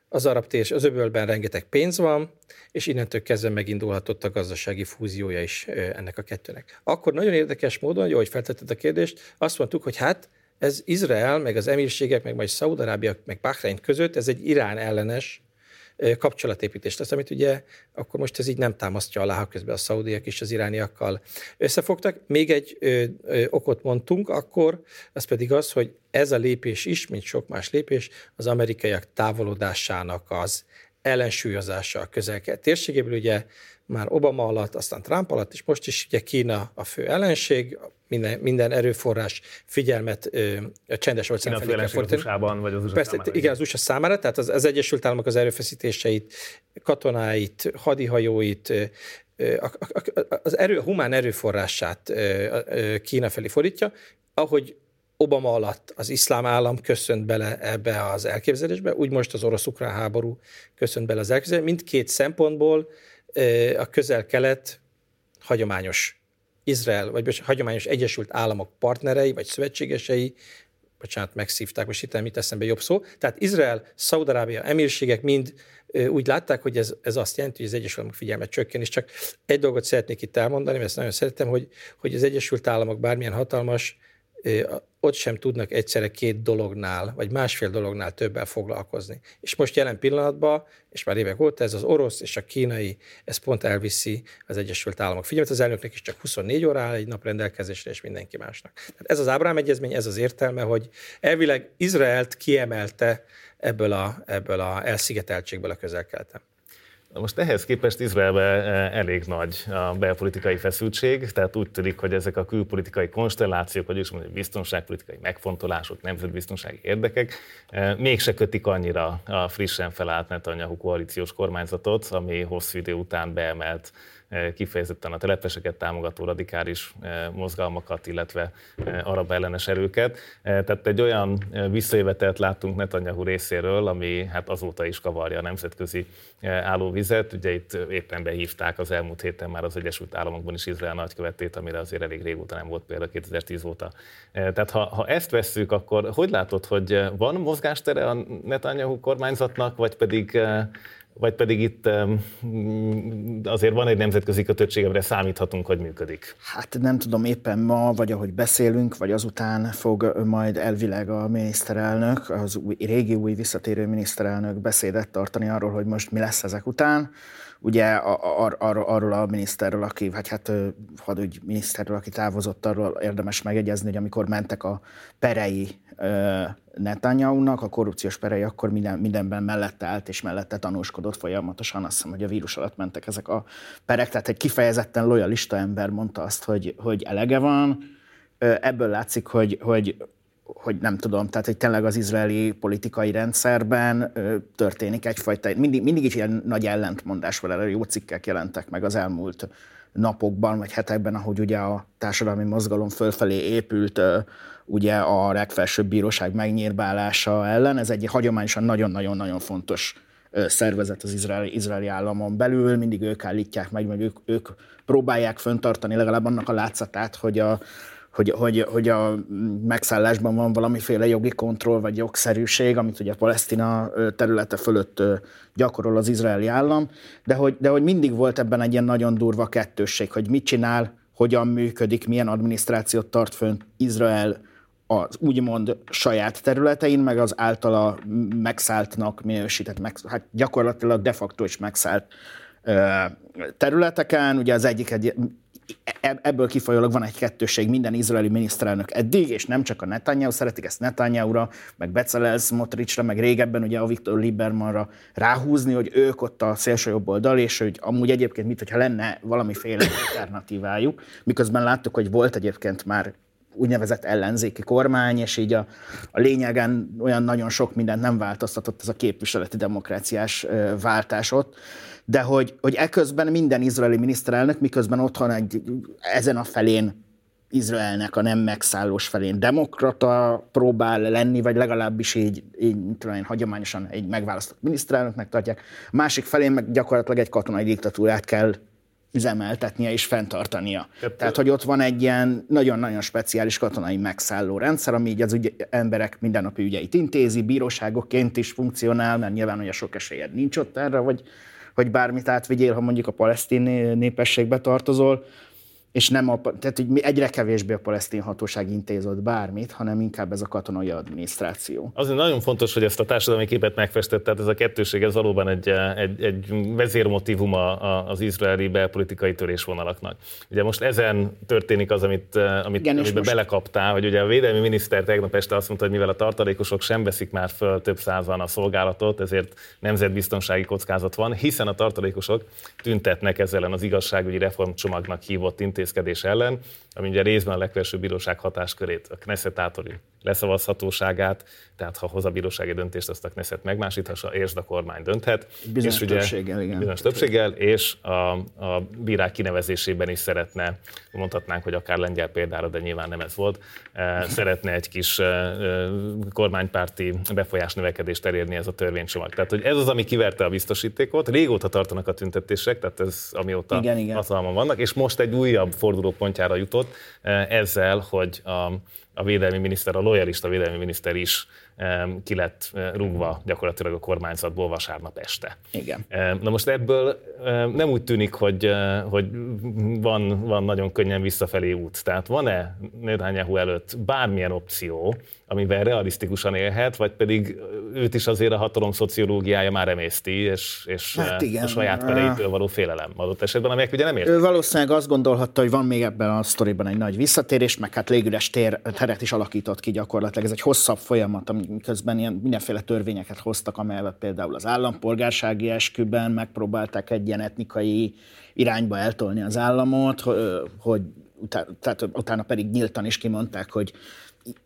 az arab térs, az öbölben rengeteg pénz van, és innentől kezdve megindulhatott a gazdasági fúziója is ö, ennek a kettőnek. Akkor nagyon érdekes módon, jó, hogy feltetted a kérdést, azt mondtuk, hogy hát, ez Izrael, meg az emírségek, meg majd Szaúd-Arábia, meg Bahrein között, ez egy Irán ellenes kapcsolatépítés lesz, amit ugye akkor most ez így nem támasztja alá, ha közben a szaudiak és az irániakkal összefogtak. Még egy ö, ö, okot mondtunk akkor, ez pedig az, hogy ez a lépés is, mint sok más lépés, az amerikaiak távolodásának az ellensúlyozása a közel-kelet térségéből, ugye már Obama alatt, aztán Trump alatt, és most is ugye Kína a fő ellenség, minden, minden erőforrás figyelmet ö, a csendes óceán felé kell fordítani. Igen, az u es á számára, tehát az, az Egyesült Államok az erőfeszítéseit, katonáit, hadihajóit, ö, a, a, az erő, a humán erőforrását ö, ö, Kína felé fordítja, ahogy Obama alatt az iszlám állam köszönt bele ebbe az elképzelésbe, úgy most az orosz-ukrán háború köszönt bele az elképzelésbe. Mindkét szempontból a közel-kelet hagyományos Izrael, vagy hagyományos Egyesült Államok partnerei, vagy szövetségesei, bocsánat, megszívták, most hittem, mit eszembe jobb szó. Tehát Izrael, Szaúd-Arábia, emírségek mind úgy látták, hogy ez, ez azt jelenti, hogy az Egyesült Államok figyelme csökken, és csak egy dolgot szeretnék itt elmondani, mert ezt nagyon szeretem, hogy, hogy az Egyesült Államok bármilyen hatalmas, ott sem tudnak egyszerre két dolognál, vagy másfél dolognál többel foglalkozni. És most jelen pillanatban, és már évek óta ez az orosz és a kínai, ez pont elviszi az Egyesült Államok figyelmet. Az elnöknek is csak huszonnégy órára egy nap rendelkezésre, és mindenki másnak. Tehát ez az Ábrahám egyezmény, ez az értelme, hogy elvileg Izraelt kiemelte ebből a, ebből a elszigeteltségből a közel-keleten. Most ehhez képest Izraelben elég nagy a belpolitikai feszültség, tehát úgy tűnik, hogy ezek a külpolitikai konstellációk, vagyis mondjuk biztonságpolitikai megfontolások, nemzetbiztonsági érdekek mégse kötik annyira a frissen felállt Netanyahu koalíciós kormányzatot, ami hosszú idő után beemelt kifejezetten a telepeseket támogató radikális mozgalmakat, illetve arab ellenes erőket. Tehát egy olyan visszajövetelt láttunk Netanyahu részéről, ami hát azóta is kavarja a nemzetközi állóvizet. Ugye itt éppen behívták az elmúlt héten már az Egyesült Államokban is Izrael nagykövetét, amire azért elég régóta nem volt példa, kétezer-tíz óta. Tehát ha, ha ezt vesszük, akkor hogy látod, hogy van mozgástere a Netanyahu kormányzatnak, vagy pedig... Vagy pedig itt azért van egy nemzetközi kötöttség, amire számíthatunk, hogy működik? Hát nem tudom, éppen ma, vagy ahogy beszélünk, vagy azután fog majd elvileg a miniszterelnök, az új, régi új visszatérő miniszterelnök beszédet tartani arról, hogy most mi lesz ezek után. Ugye ar- ar- arról a miniszterről, aki, vagy hát hadügy miniszterről, aki távozott, arról érdemes megjegyezni, hogy amikor mentek a perei Netanyahunak, a korrupciós perei, akkor minden, mindenben mellette állt és mellette tanúskodott folyamatosan. Azt hiszem, hogy a vírus alatt mentek ezek a perek, tehát egy kifejezetten lojalista ember mondta azt, hogy, hogy elege van. Ebből látszik, hogy, hogy, hogy nem tudom, tehát hogy tényleg az izraeli politikai rendszerben történik egyfajta, mindig, mindig is ilyen nagy ellentmondás, vele jó cikkek jelentek meg az elmúlt napokban, vagy hetekben, ahogy ugye a társadalmi mozgalom fölfelé épült, ugye a legfelsőbb bíróság megnyírbálása ellen. Ez egy hagyományosan nagyon-nagyon-nagyon fontos szervezet az izraeli, izraeli államon belül, mindig ők állítják meg, meg ők, ők próbálják föntartani legalább annak a látszatát, hogy a, hogy, hogy, hogy a megszállásban van valamiféle jogi kontroll vagy jogszerűség, amit ugye a Palesztina területe fölött gyakorol az izraeli állam, de hogy, de hogy mindig volt ebben egy ilyen nagyon durva kettősség, hogy mit csinál, hogyan működik, milyen adminisztrációt tart fönt Izrael az úgymond saját területein, meg az általa megszálltnak minősített, meg, hát gyakorlatilag de facto is megszállt területeken. Ugye az egyik, egy, ebből kifolyólag van egy kettőség minden izraeli miniszterelnök eddig, és nem csak a Netanyahu, szeretik ezt Netanyahura, meg Bezalel Smotrichra, meg régebben ugye a Viktor Liebermanra ráhúzni, hogy ők ott a szélső jobb oldal, és hogy amúgy egyébként mit, hogyha lenne valamiféle alternatívájuk, miközben láttuk, hogy volt egyébként már úgynevezett ellenzéki kormány, és így a, a lényegen olyan nagyon sok mindent nem változtatott ez a képviseleti demokráciás váltás ott, de hogy, hogy eközben minden izraeli miniszterelnök, miközben otthon egy, ezen a felén Izraelnek, a nem megszállós felén demokrata próbál lenni, vagy legalábbis így, így tudom én, hagyományosan egy megválasztott miniszterelnöknek tartják, másik felén meg gyakorlatilag egy katonai diktatúrát kell üzemeltetnie és fenntartania. Kettő. Tehát, hogy ott van egy ilyen nagyon-nagyon speciális katonai megszálló rendszer, ami így az ügy, emberek mindennapi ügyeit intézi, bíróságokként is funkcionál, mert nyilván olyan sok esélyed nincs ott erre, vagy hogy bármit átvigyél, ha mondjuk a palesztin népességbe tartozol, és nem a, tehát, hogy egyre kevésbé a palesztin hatóság intézett bármit, hanem inkább ez a katonai adminisztráció. Azért nagyon fontos, hogy ezt a társadalmi képet megfestett, tehát ez a kettőség, ez valóban egy, egy, egy vezérmotívuma az izraeli belpolitikai törésvonalaknak. Ugye most ezen történik az, amit, amit Igen, amiben most... belekaptál, hogy ugye a védelmi miniszter tegnap este azt mondta, hogy mivel a tartalékosok sem veszik már föl több százan a szolgálatot, ezért nemzetbiztonsági kockázat van, hiszen a tartalékosok tüntetnek ezzel az igazságügyi reformcsomagnak hívott intézmények ellen, ami ugye részben a legfelsőbb bíróság hatáskörét, a Knesset általi leszavazhatóságát, tehát ha hoz a bírósági döntést, azt a Knesset megmásíthassa, és a kormány dönthet. Bizonyos többséggel, igen. Bizonyos többséggel, és a, a bírák kinevezésében is szeretne, mondhatnánk, hogy akár lengyel példára, de nyilván nem ez volt, szeretne egy kis kormánypárti befolyásnövekedést elérni ez a törvénycsomag. Tehát, hogy ez az, ami kiverte a biztosítékot, régóta tartanak a tüntetések, tehát ez amióta igen, igen. hatalmon vannak, és most egy újabb fordulópontjára jutott ezzel, hogy a, a védelmi miniszter, a lojalista védelmi miniszter is ki lett rúgva gyakorlatilag a kormányzatból vasárnap este. Igen. Na most ebből nem úgy tűnik, hogy, hogy van, van nagyon könnyen visszafelé út. Tehát van-e Netanyahu előtt bármilyen opció, amivel realisztikusan élhet, vagy pedig őt is azért a hatalom szociológiája már emészti, és, és hát igen, a saját pereitől való félelem adott esetben, amelyek ugye nem értik. Ő valószínűleg azt gondolhatta, hogy van még ebben a sztoriban egy nagy visszatérés, meg hát légüres tér, teret is alakított ki gyakorlatilag. Ez egy hosszabb folyamat, miközben ilyen mindenféle törvényeket hoztak, amelyet például az állampolgársági esküben megpróbálták egy ilyen etnikai irányba eltolni az államot, hogy tehát utána pedig nyíltan is kimondták, hogy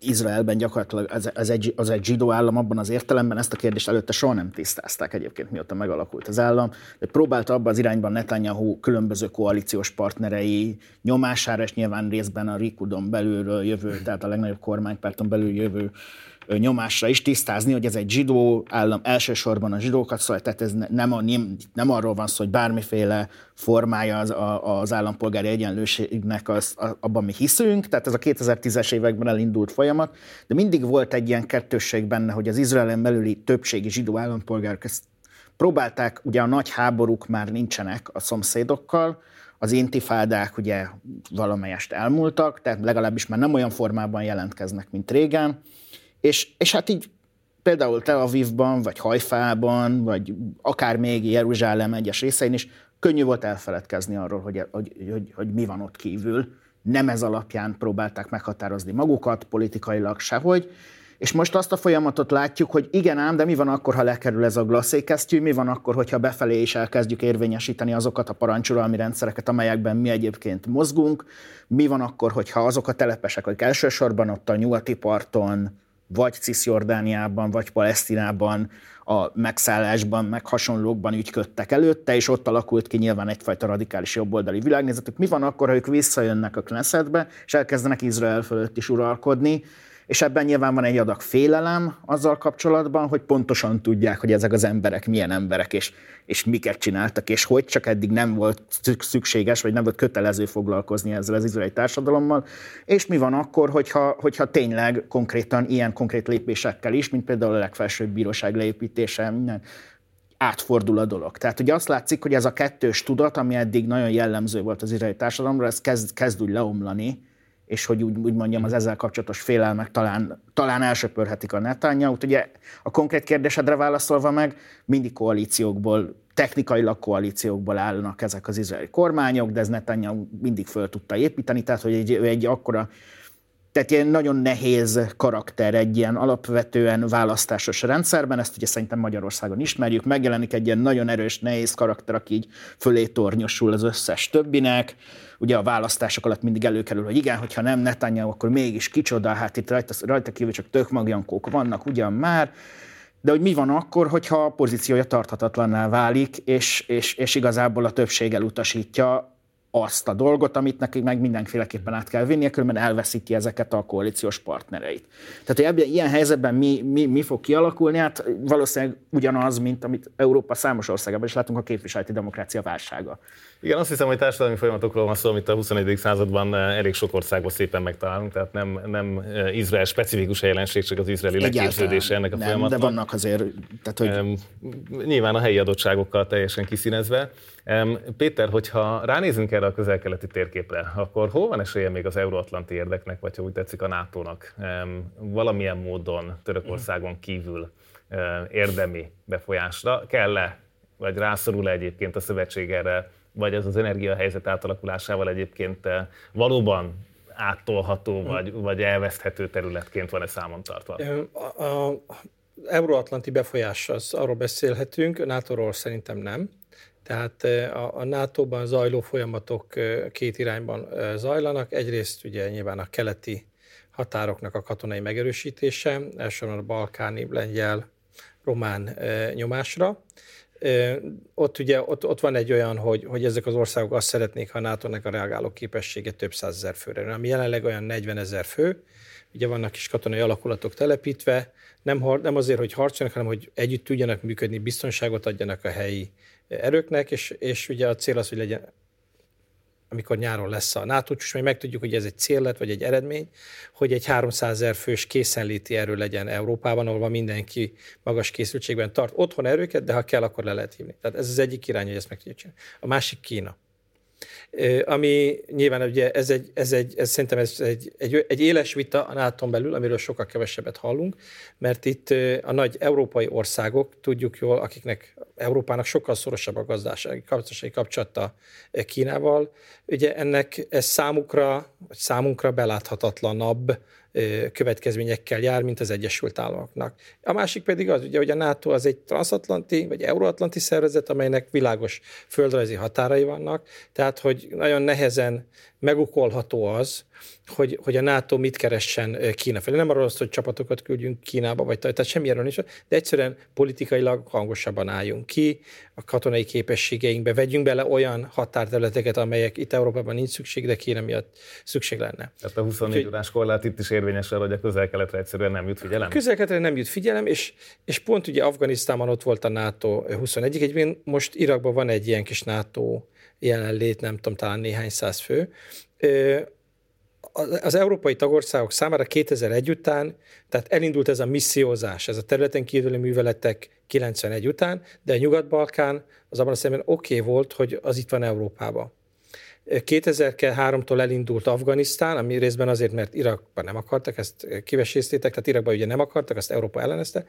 Izraelben gyakorlatilag az, az, egy, az egy zsidó állam abban az értelemben, ezt a kérdést előtte soha nem tisztázták egyébként, mióta megalakult az állam, de próbálta abban az irányban Netanyahu különböző koalíciós partnerei nyomására, és nyilván részben a Likudon belülről jövő, tehát a legnagyobb kormánypárton belül jövő nyomásra is tisztázni, hogy ez egy zsidó állam, elsősorban a zsidókat szól, tehát ez nem, a, nem, nem arról van szó, hogy bármiféle formája az, a, az állampolgári egyenlőségnek az, a, abban mi hiszünk, tehát ez a kétezer-tízes években elindult folyamat, de mindig volt egy ilyen kettősség benne, hogy az Izraelen belüli többségi zsidó állampolgárok ezt próbálták, ugye a nagy háborúk már nincsenek a szomszédokkal, az intifádák ugye valamelyest elmúltak, tehát legalábbis már nem olyan formában jelentkeznek, mint régen. És, és hát így például Tel Avivban, vagy Hajfában, vagy akár még Jeruzsálem egyes részein is könnyű volt elfeledkezni arról, hogy, hogy, hogy, hogy mi van ott kívül. Nem ez alapján próbálták meghatározni magukat, politikailag sehogy. És most azt a folyamatot látjuk, hogy igen ám, de mi van akkor, ha lekerül ez a glacékesztyű, mi van akkor, hogyha befelé is elkezdjük érvényesíteni azokat a parancsuralmi rendszereket, amelyekben mi egyébként mozgunk, mi van akkor, hogyha azok a telepesek, akik elsősorban ott a nyugati parton, vagy Cisjordániában, vagy Palesztinában, a megszállásban, meg hasonlókban ügyködtek előtte, és ott alakult ki nyilván egyfajta radikális jobboldali világnézetük. Mi van akkor, ha ők visszajönnek a Knessetbe, és elkezdenek Izrael fölött is uralkodni, és ebben nyilván van egy adag félelem azzal kapcsolatban, hogy pontosan tudják, hogy ezek az emberek milyen emberek, és, és miket csináltak, és hogy csak eddig nem volt szükséges, vagy nem volt kötelező foglalkozni ezzel az izraeli társadalommal, és mi van akkor, hogyha, hogyha tényleg konkrétan ilyen konkrét lépésekkel is, mint például a legfelsőbb bíróság leépítése, minden, átfordul a dolog. Tehát ugye azt látszik, hogy ez a kettős tudat, ami eddig nagyon jellemző volt az izraeli társadalomra, ez kezd, kezd úgy leomlani, és hogy úgy, úgy mondjam, az ezzel kapcsolatos félelmek talán, talán elsöpörhetik a Netanyahu-t. Ugye a konkrét kérdésedre válaszolva meg, mindig koalíciókból, technikailag koalíciókból állnak ezek az izraeli kormányok, de ez Netanyahu mindig föl tudta építeni, tehát hogy egy, egy akkora, tehát ilyen nagyon nehéz karakter egy ilyen alapvetően választásos rendszerben, ezt ugye szerintem Magyarországon ismerjük, megjelenik egy ilyen nagyon erős, nehéz karakter, aki így fölé tornyosul az összes többinek. Ugye a választások alatt mindig előkerül, hogy igen, hogyha nem Netanyahu, akkor mégis kicsoda, hát itt rajta, rajta kívül csak tök magjankók vannak ugyan már, de hogy mi van akkor, hogyha a pozíciója tarthatatlanná válik, és, és, és igazából a többség elutasítja azt a dolgot, amit nekik meg mindenféleképpen át kell vinnie, különben elveszíti ezeket a koalíciós partnereit. Tehát, hogy ebben, ilyen helyzetben mi, mi, mi fog kialakulni? Hát valószínűleg ugyanaz, mint amit Európa számos országában is látunk, a képviseleti demokrácia válsága. Igen, azt hiszem, hogy társadalmi folyamatokról van szó, amit a huszonegyedik században elég sok országban szépen megtalálunk, tehát nem, nem Izrael specifikus jelenség, csak az izraeli leképződése ennek a nem, folyamatnak. De vannak azért, tehát, hogy... Nyilván a helyi adottságokkal teljesen kiszínezve. Péter, hogyha ránézünk erre a közel-keleti térképre, akkor hol van esélye még az euróatlanti érdeknek, vagy ha úgy tetszik a nátónak valamilyen módon Törökországon kívül érdemi befolyásra? Kell-e, vagy rászorul-e egyébként a szövetség erre, vagy az az energiahelyzet átalakulásával egyébként valóban áttolható, vagy, vagy elveszthető területként van-e számon tartva? Euróatlanti befolyás, az arról beszélhetünk, nátóról szerintem nem. Tehát a nátóban zajló folyamatok két irányban zajlanak. Egyrészt ugye nyilván a keleti határoknak a katonai megerősítése, elsősorban a balkáni, lengyel, román nyomásra. Ott ugye ott, ott van egy olyan, hogy, hogy ezek az országok azt szeretnék, ha a nátónak a reagáló képessége több százezer főre, ami jelenleg olyan negyvenezer fő. Ugye vannak is katonai alakulatok telepítve, nem, nem azért, hogy harcoljanak, hanem hogy együtt tudjanak működni, biztonságot adjanak a helyi erőknek, és, és ugye a cél az, hogy legyen, amikor nyáron lesz a NATO csúcs, majd megtudjuk, hogy ez egy cél lett, vagy egy eredmény, hogy egy háromszázezer fős készenléti erő legyen Európában, ahol van mindenki magas készültségben tart otthon erőket, de ha kell, akkor le lehet hívni. Tehát ez az egyik irány, hogy ezt meg tudjuk csinálni. A másik Kína. Ami nyilván ugye ez egy, ez egy, ez szerintem ez egy, egy, egy éles vita a nátón belül, amiről sokkal kevesebbet hallunk, mert itt a nagy európai országok, tudjuk jól, akiknek Európának sokkal szorosabb a gazdasági kapcsolata Kínával, ugye ennek ez számukra, számunkra beláthatatlanabb következményekkel jár, mint az Egyesült Államoknak. A másik pedig az, ugye, hogy a NATO az egy transatlanti vagy euróatlanti szervezet, amelynek világos földrajzi határai vannak, tehát hogy nagyon nehezen megukolható az, hogy, hogy a NATO mit keressen Kína felé. Nem arról az, hogy csapatokat küldjünk Kínába, vagy tehát semmi erről nincs, de egyszerűen politikailag hangosabban álljunk ki, a katonai képességeinkbe vegyünk bele olyan határterületeket, amelyek itt Európában nincs szükség, de Kína miatt szükség lenne. Tehát a huszonnégy órás korlát itt is érvényes arra, hogy a közel-keletre egyszerűen nem jut figyelem? A közel-keletre nem jut figyelem, és, és pont ugye Afganisztánban ott volt a NATO huszonegy, egyébként most Irakban van egy ilyen kis NATO jelenlét, nem tudom, talán néhány száz fő. Az európai tagországok számára kétezer-egy után, tehát elindult ez a missziózás, ez a területen kívüli műveletek kilencvenegy után, de a Nyugat-Balkán az abban a szemben oké okay volt, hogy az itt van Európában. kétezer-háromtól elindult Afganisztán, ami részben azért, mert Irakban nem akartak, ezt kivesésztétek, tehát Irakban ugye nem akartak, ezt Európa ellenezte.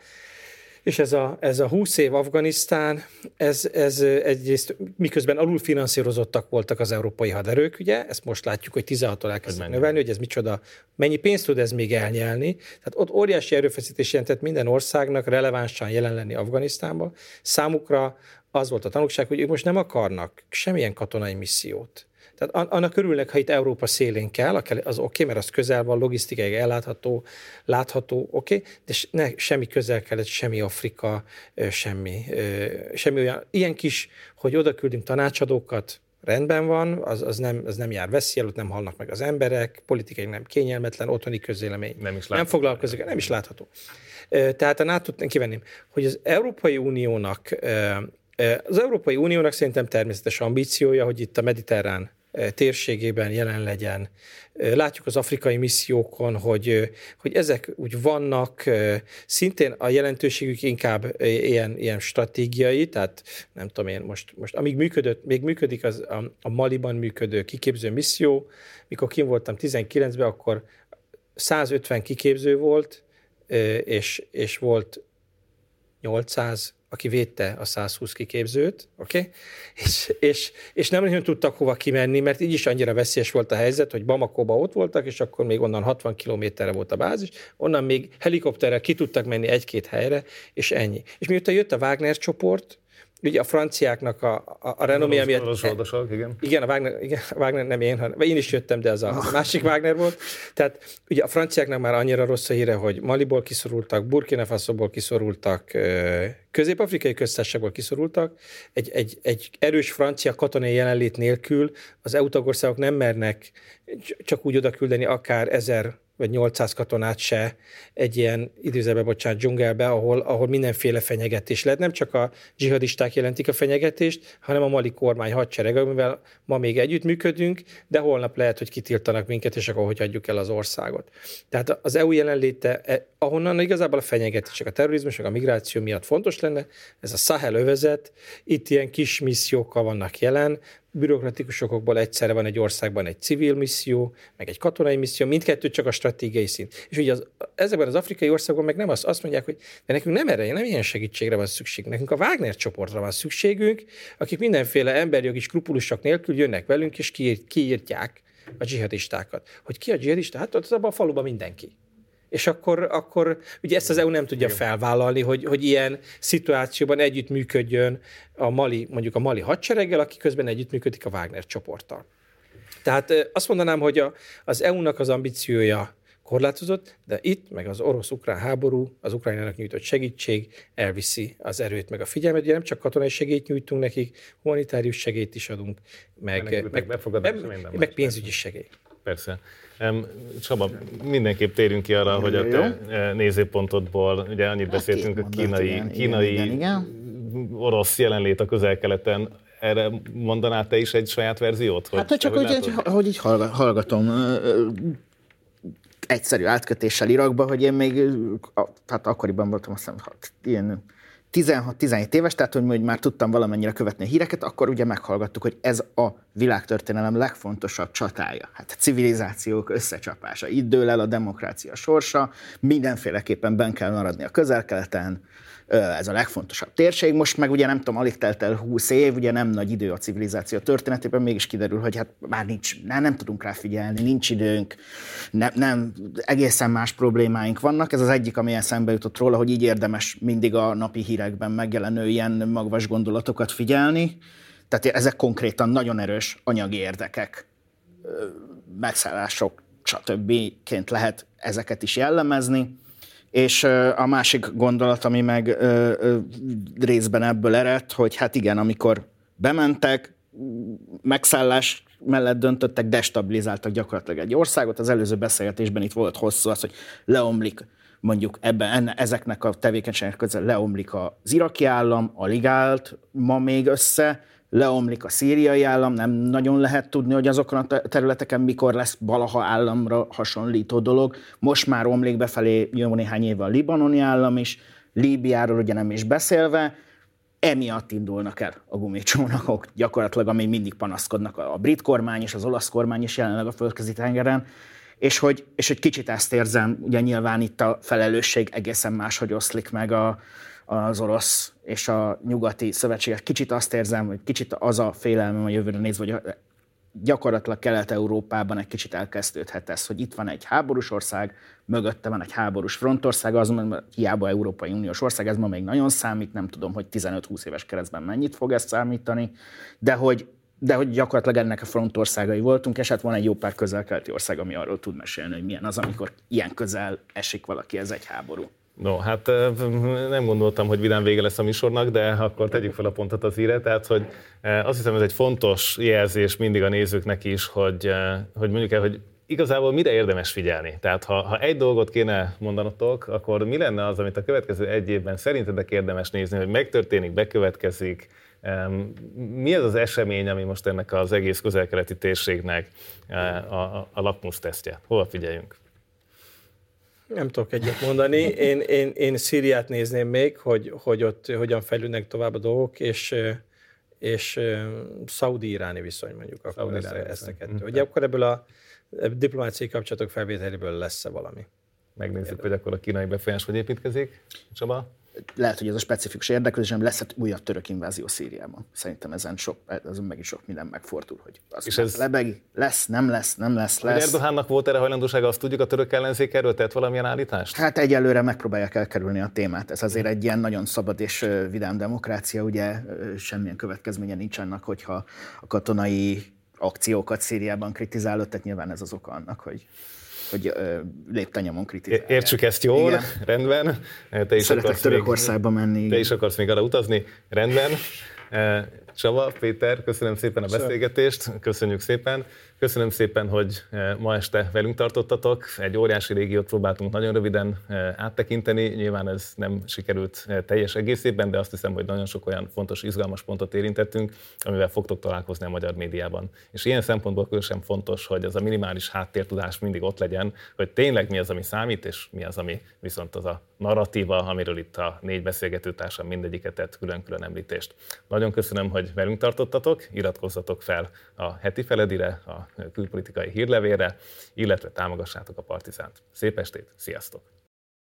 És ez a, ez a húsz év Afganisztán, ez, ez egyrészt miközben alulfinanszírozottak voltak az európai haderők, ugye, ezt most látjuk, hogy tizenhattól elkezdtek növelni, hogy ez micsoda, mennyi pénzt tud ez még elnyelni. Tehát ott óriási erőfeszítés jelentett minden országnak relevánsan jelen lenni Afganisztánban. Számukra az volt a tanulság, hogy ők most nem akarnak semmilyen katonai missziót. Tehát annak örülnek, ha itt Európa szélén kell, az oké, okay, mert az közel van, logisztikai ellátható, látható, oké, okay, de ne, semmi közel-kelet, semmi Afrika, semmi, semmi olyan. Ilyen kis, hogy oda küldünk tanácsadókat, rendben van, az, az, nem, az nem jár veszélyel, ott nem halnak meg az emberek, politikai nem kényelmetlen, otthoni közélemény. Nem, nem foglalkozik, nem is látható. Tehát a NATO-t kivenném, hogy az Európai Uniónak, az Európai Uniónak szerintem természetes ambíciója, hogy itt a mediterrán térségében jelen legyen. Látjuk az afrikai missziókon, hogy, hogy ezek úgy vannak, szintén a jelentőségük inkább ilyen, ilyen stratégiai, tehát nem tudom én, most, most amíg működött, még működik az a, a Maliban működő kiképző misszió, mikor kim voltam tizenkilencben, akkor száz ötven kiképző volt, és, és volt nyolcszáz, aki védte a száz húsz kiképzőt, oké? Okay? És, és, és nem nagyon tudtak hova kimenni, mert így is annyira veszélyes volt a helyzet, hogy Bamakóba ott voltak, és akkor még onnan hatvan kilométerre volt a bázis, onnan még helikopterrel ki tudtak menni egy-két helyre, és ennyi. És miután jött a Wagner csoport, ugye a franciáknak a, a, a renomé, miatt... Orosz oldasak, igen. Igen, a Wagner, igen, a Wagner nem én, hanem, én is jöttem, de az a, az a másik Wagner volt. Tehát ugye a franciáknak már annyira rossz a híre, hogy Maliból kiszorultak, Burkina Fasoból kiszorultak, Közép-Afrikai Köztársaságból kiszorultak. Egy, egy, egy erős francia katonai jelenlét nélkül az é u tagországok nem mernek csak úgy odaküldeni akár ezer vagy nyolcszáz katonát se egy ilyen idézőbe, bocsánat, dzsungelbe, ahol, ahol mindenféle fenyegetés lehet. Nem csak a dzsihadisták jelentik a fenyegetést, hanem a mali kormány hadsereg, amivel ma még együttműködünk, de holnap lehet, hogy kitiltanak minket, és akkor hogy hagyjuk el az országot. Tehát az é u jelenléte, ahonnan igazából a fenyegetések, a terrorizmus, a migráció miatt fontos lenne, ez a Sahel övezet, itt ilyen kis missziókkal vannak jelen, bürokratikus okokból egyszerre van egy országban egy civil misszió, meg egy katonai misszió, mindkettő csak a stratégiai szint. És ugye az, ezekben az afrikai országban meg nem azt, azt mondják, hogy de nekünk nem erre, nem ilyen segítségre van szükségünk, nekünk a Wagner csoportra van szükségünk, akik mindenféle emberjogi skrupulusok nélkül jönnek velünk, és kiírt, kiírtják a dzsihadistákat. Hogy ki a dzsihadista? Hát ott abban a faluban mindenki. És akkor, akkor ugye ezt az é u nem tudja felvállalni, hogy, hogy ilyen szituációban együttműködjön a mali, mondjuk a mali hadsereggel, aki közben együttműködik a Wagner csoporttal. Tehát azt mondanám, hogy a, az é u-nak az ambíciója korlátozott, de itt meg az orosz-ukrán háború, az Ukrajnának nyújtott segítség elviszi az erőt meg a figyelmet. Ugye nem csak katonai segélyt nyújtunk nekik, humanitárius segélyt is adunk, meg, meg, meg, befogadás, meg, minden meg pénzügyi segélyt. Persze. Csaba, mindenképp térjünk ki arra, jó, hogy a te jó. nézőpontodból, ugye annyit hát beszéltünk, hogy kínai, igen, kínai igen, igen. orosz jelenlét a közel-keleten. Erre mondanál te is egy saját verziót? Hogy, hát csak, hogy, hogy, így, hogy így hallgatom egyszerű átkötéssel Irakba, hogy én még, hát akkoriban voltam, azt hiszem, ilyen tizenhat-tizenhét éves, tehát hogy már tudtam valamennyire követni a híreket, akkor ugye meghallgattuk, hogy ez a világtörténelem legfontosabb csatája. Hát civilizációk összecsapása. Itt dől el a demokrácia sorsa, mindenféleképpen benn kell maradni a közel-keleten, ez a legfontosabb térség. Most meg ugye nem tudom, alig telt el húsz év, ugye nem nagy idő a civilizáció történetében, mégis kiderül, hogy hát már nincs, nem, nem tudunk rá figyelni, nincs időnk, nem, nem, egészen más problémáink vannak. Ez az egyik, amilyen szembe jutott róla, hogy így érdemes mindig a napi hírekben megjelenő ilyen magvas gondolatokat figyelni. Tehát ezek konkrétan nagyon erős anyagi érdekek, megszállások, stb.ként lehet ezeket is jellemezni. És a másik gondolat, ami meg ö, ö, részben ebből eredt, hogy hát igen, amikor bementek, megszállás mellett döntöttek, destabilizáltak gyakorlatilag egy országot. Az előző beszélgetésben itt volt hosszú az, hogy leomlik, mondjuk ebben, enne, ezeknek a tevékenységek közül leomlik az iraki állam, alig állt ma még össze, leomlik a szíriai állam, nem nagyon lehet tudni, hogy azokon a területeken mikor lesz valaha államra hasonlító dolog. Most már omlik befelé jó néhány éve a libanoni állam is, Líbiáról ugye nem is beszélve, emiatt indulnak el a gumicsónakok gyakorlatilag, ami mindig panaszkodnak a brit kormány és az olasz kormány is jelenleg a földközi tengeren, és hogy, és hogy kicsit ezt érzem, ugye nyilván itt a felelősség egészen máshogy oszlik meg a az orosz és a nyugati szövetségek. Kicsit azt érzem, hogy kicsit az a félelmem a jövőre nézve, hogy gyakorlatilag Kelet-Európában egy kicsit elkezdődhet ez, hogy itt van egy háborús ország, mögötte van egy háborús frontország, az hiába Európai Uniós ország, ez ma még nagyon számít, nem tudom, hogy tizenöt-húsz éves keresztben mennyit fog ezt számítani, de hogy de hogy gyakorlatilag ennek a frontországai voltunk, és hát van egy jó pár közel-keleti ország, ami arról tud mesélni, hogy milyen az, amikor ilyen közel esik valaki, ez egy háború. No, hát nem gondoltam, hogy vidám vége lesz a műsornak, de akkor tegyük fel a pontot az íre. Tehát, hogy azt hiszem, ez egy fontos jelzés mindig a nézőknek is, hogy, hogy mondjuk el, hogy igazából mire érdemes figyelni? Tehát ha, ha egy dolgot kéne mondanotok, akkor mi lenne az, amit a következő egy évben szerintetek érdemes nézni, hogy megtörténik, bekövetkezik? Mi ez az esemény, ami most ennek az egész közel-keleti térségnek a, a, a lakmusztesztje? Hova figyeljünk? Nem tudok egyet mondani. Én, én, én Szíriát nézném még, hogy, hogy ott hogyan fejlődnek tovább a dolgok, és, és szaudi-iráni viszony mondjuk. Akkor ezt, ezt a kettő. Ugye akkor ebből a diplomáciai kapcsolatok felvételéből lesz-e valami? Megnézzük, hogy akkor a kínai befolyás hogy építkezik. Csaba? Lehet, hogy ez a specifikus érdeklődésem lesz egy újabb török invázió Szíriában. Szerintem ezen sok, azon meg is sok minden megfordul, hogy azt ez... lebeg, lesz, nem lesz, nem lesz, lesz. Erdoğannak volt erre hajlandósága, azt tudjuk, a török ellenzék erről tett valamilyen állítást? Hát egyelőre megpróbálják elkerülni a témát. Ez azért egy ilyen nagyon szabad és vidám demokrácia, ugye semmilyen következménye nincs annak, hogyha a katonai akciókat Szíriában kritizálod, tehát nyilván ez az oka annak, hogy... hogy léptanyomon kritizálják. Értsük ezt jól, igen. Rendben. Te is szeretek Törökországba menni. Te is akarsz még arra utazni, rendben. Csaba, Péter, köszönöm szépen a beszélgetést, köszönjük szépen. Köszönöm szépen, hogy ma este velünk tartottatok. Egy óriási régiót próbáltunk nagyon röviden áttekinteni. Nyilván ez nem sikerült teljes egészében, de azt hiszem, hogy nagyon sok olyan fontos, izgalmas pontot érintettünk, amivel fogtok találkozni a magyar médiában. És ilyen szempontból különösen fontos, hogy az a minimális háttértudás mindig ott legyen, hogy tényleg mi az, ami számít, és mi az, ami viszont az a narratíva, amiről itt a négy beszélgetőtársam mindegyiket tett külön-külön említést. Nagyon köszönöm, hogy velünk tartottatok, iratkozzatok fel a heti Feledire, a külpolitikai hírlevélre, illetve támogassátok a Partizánt. Szép estét, sziasztok!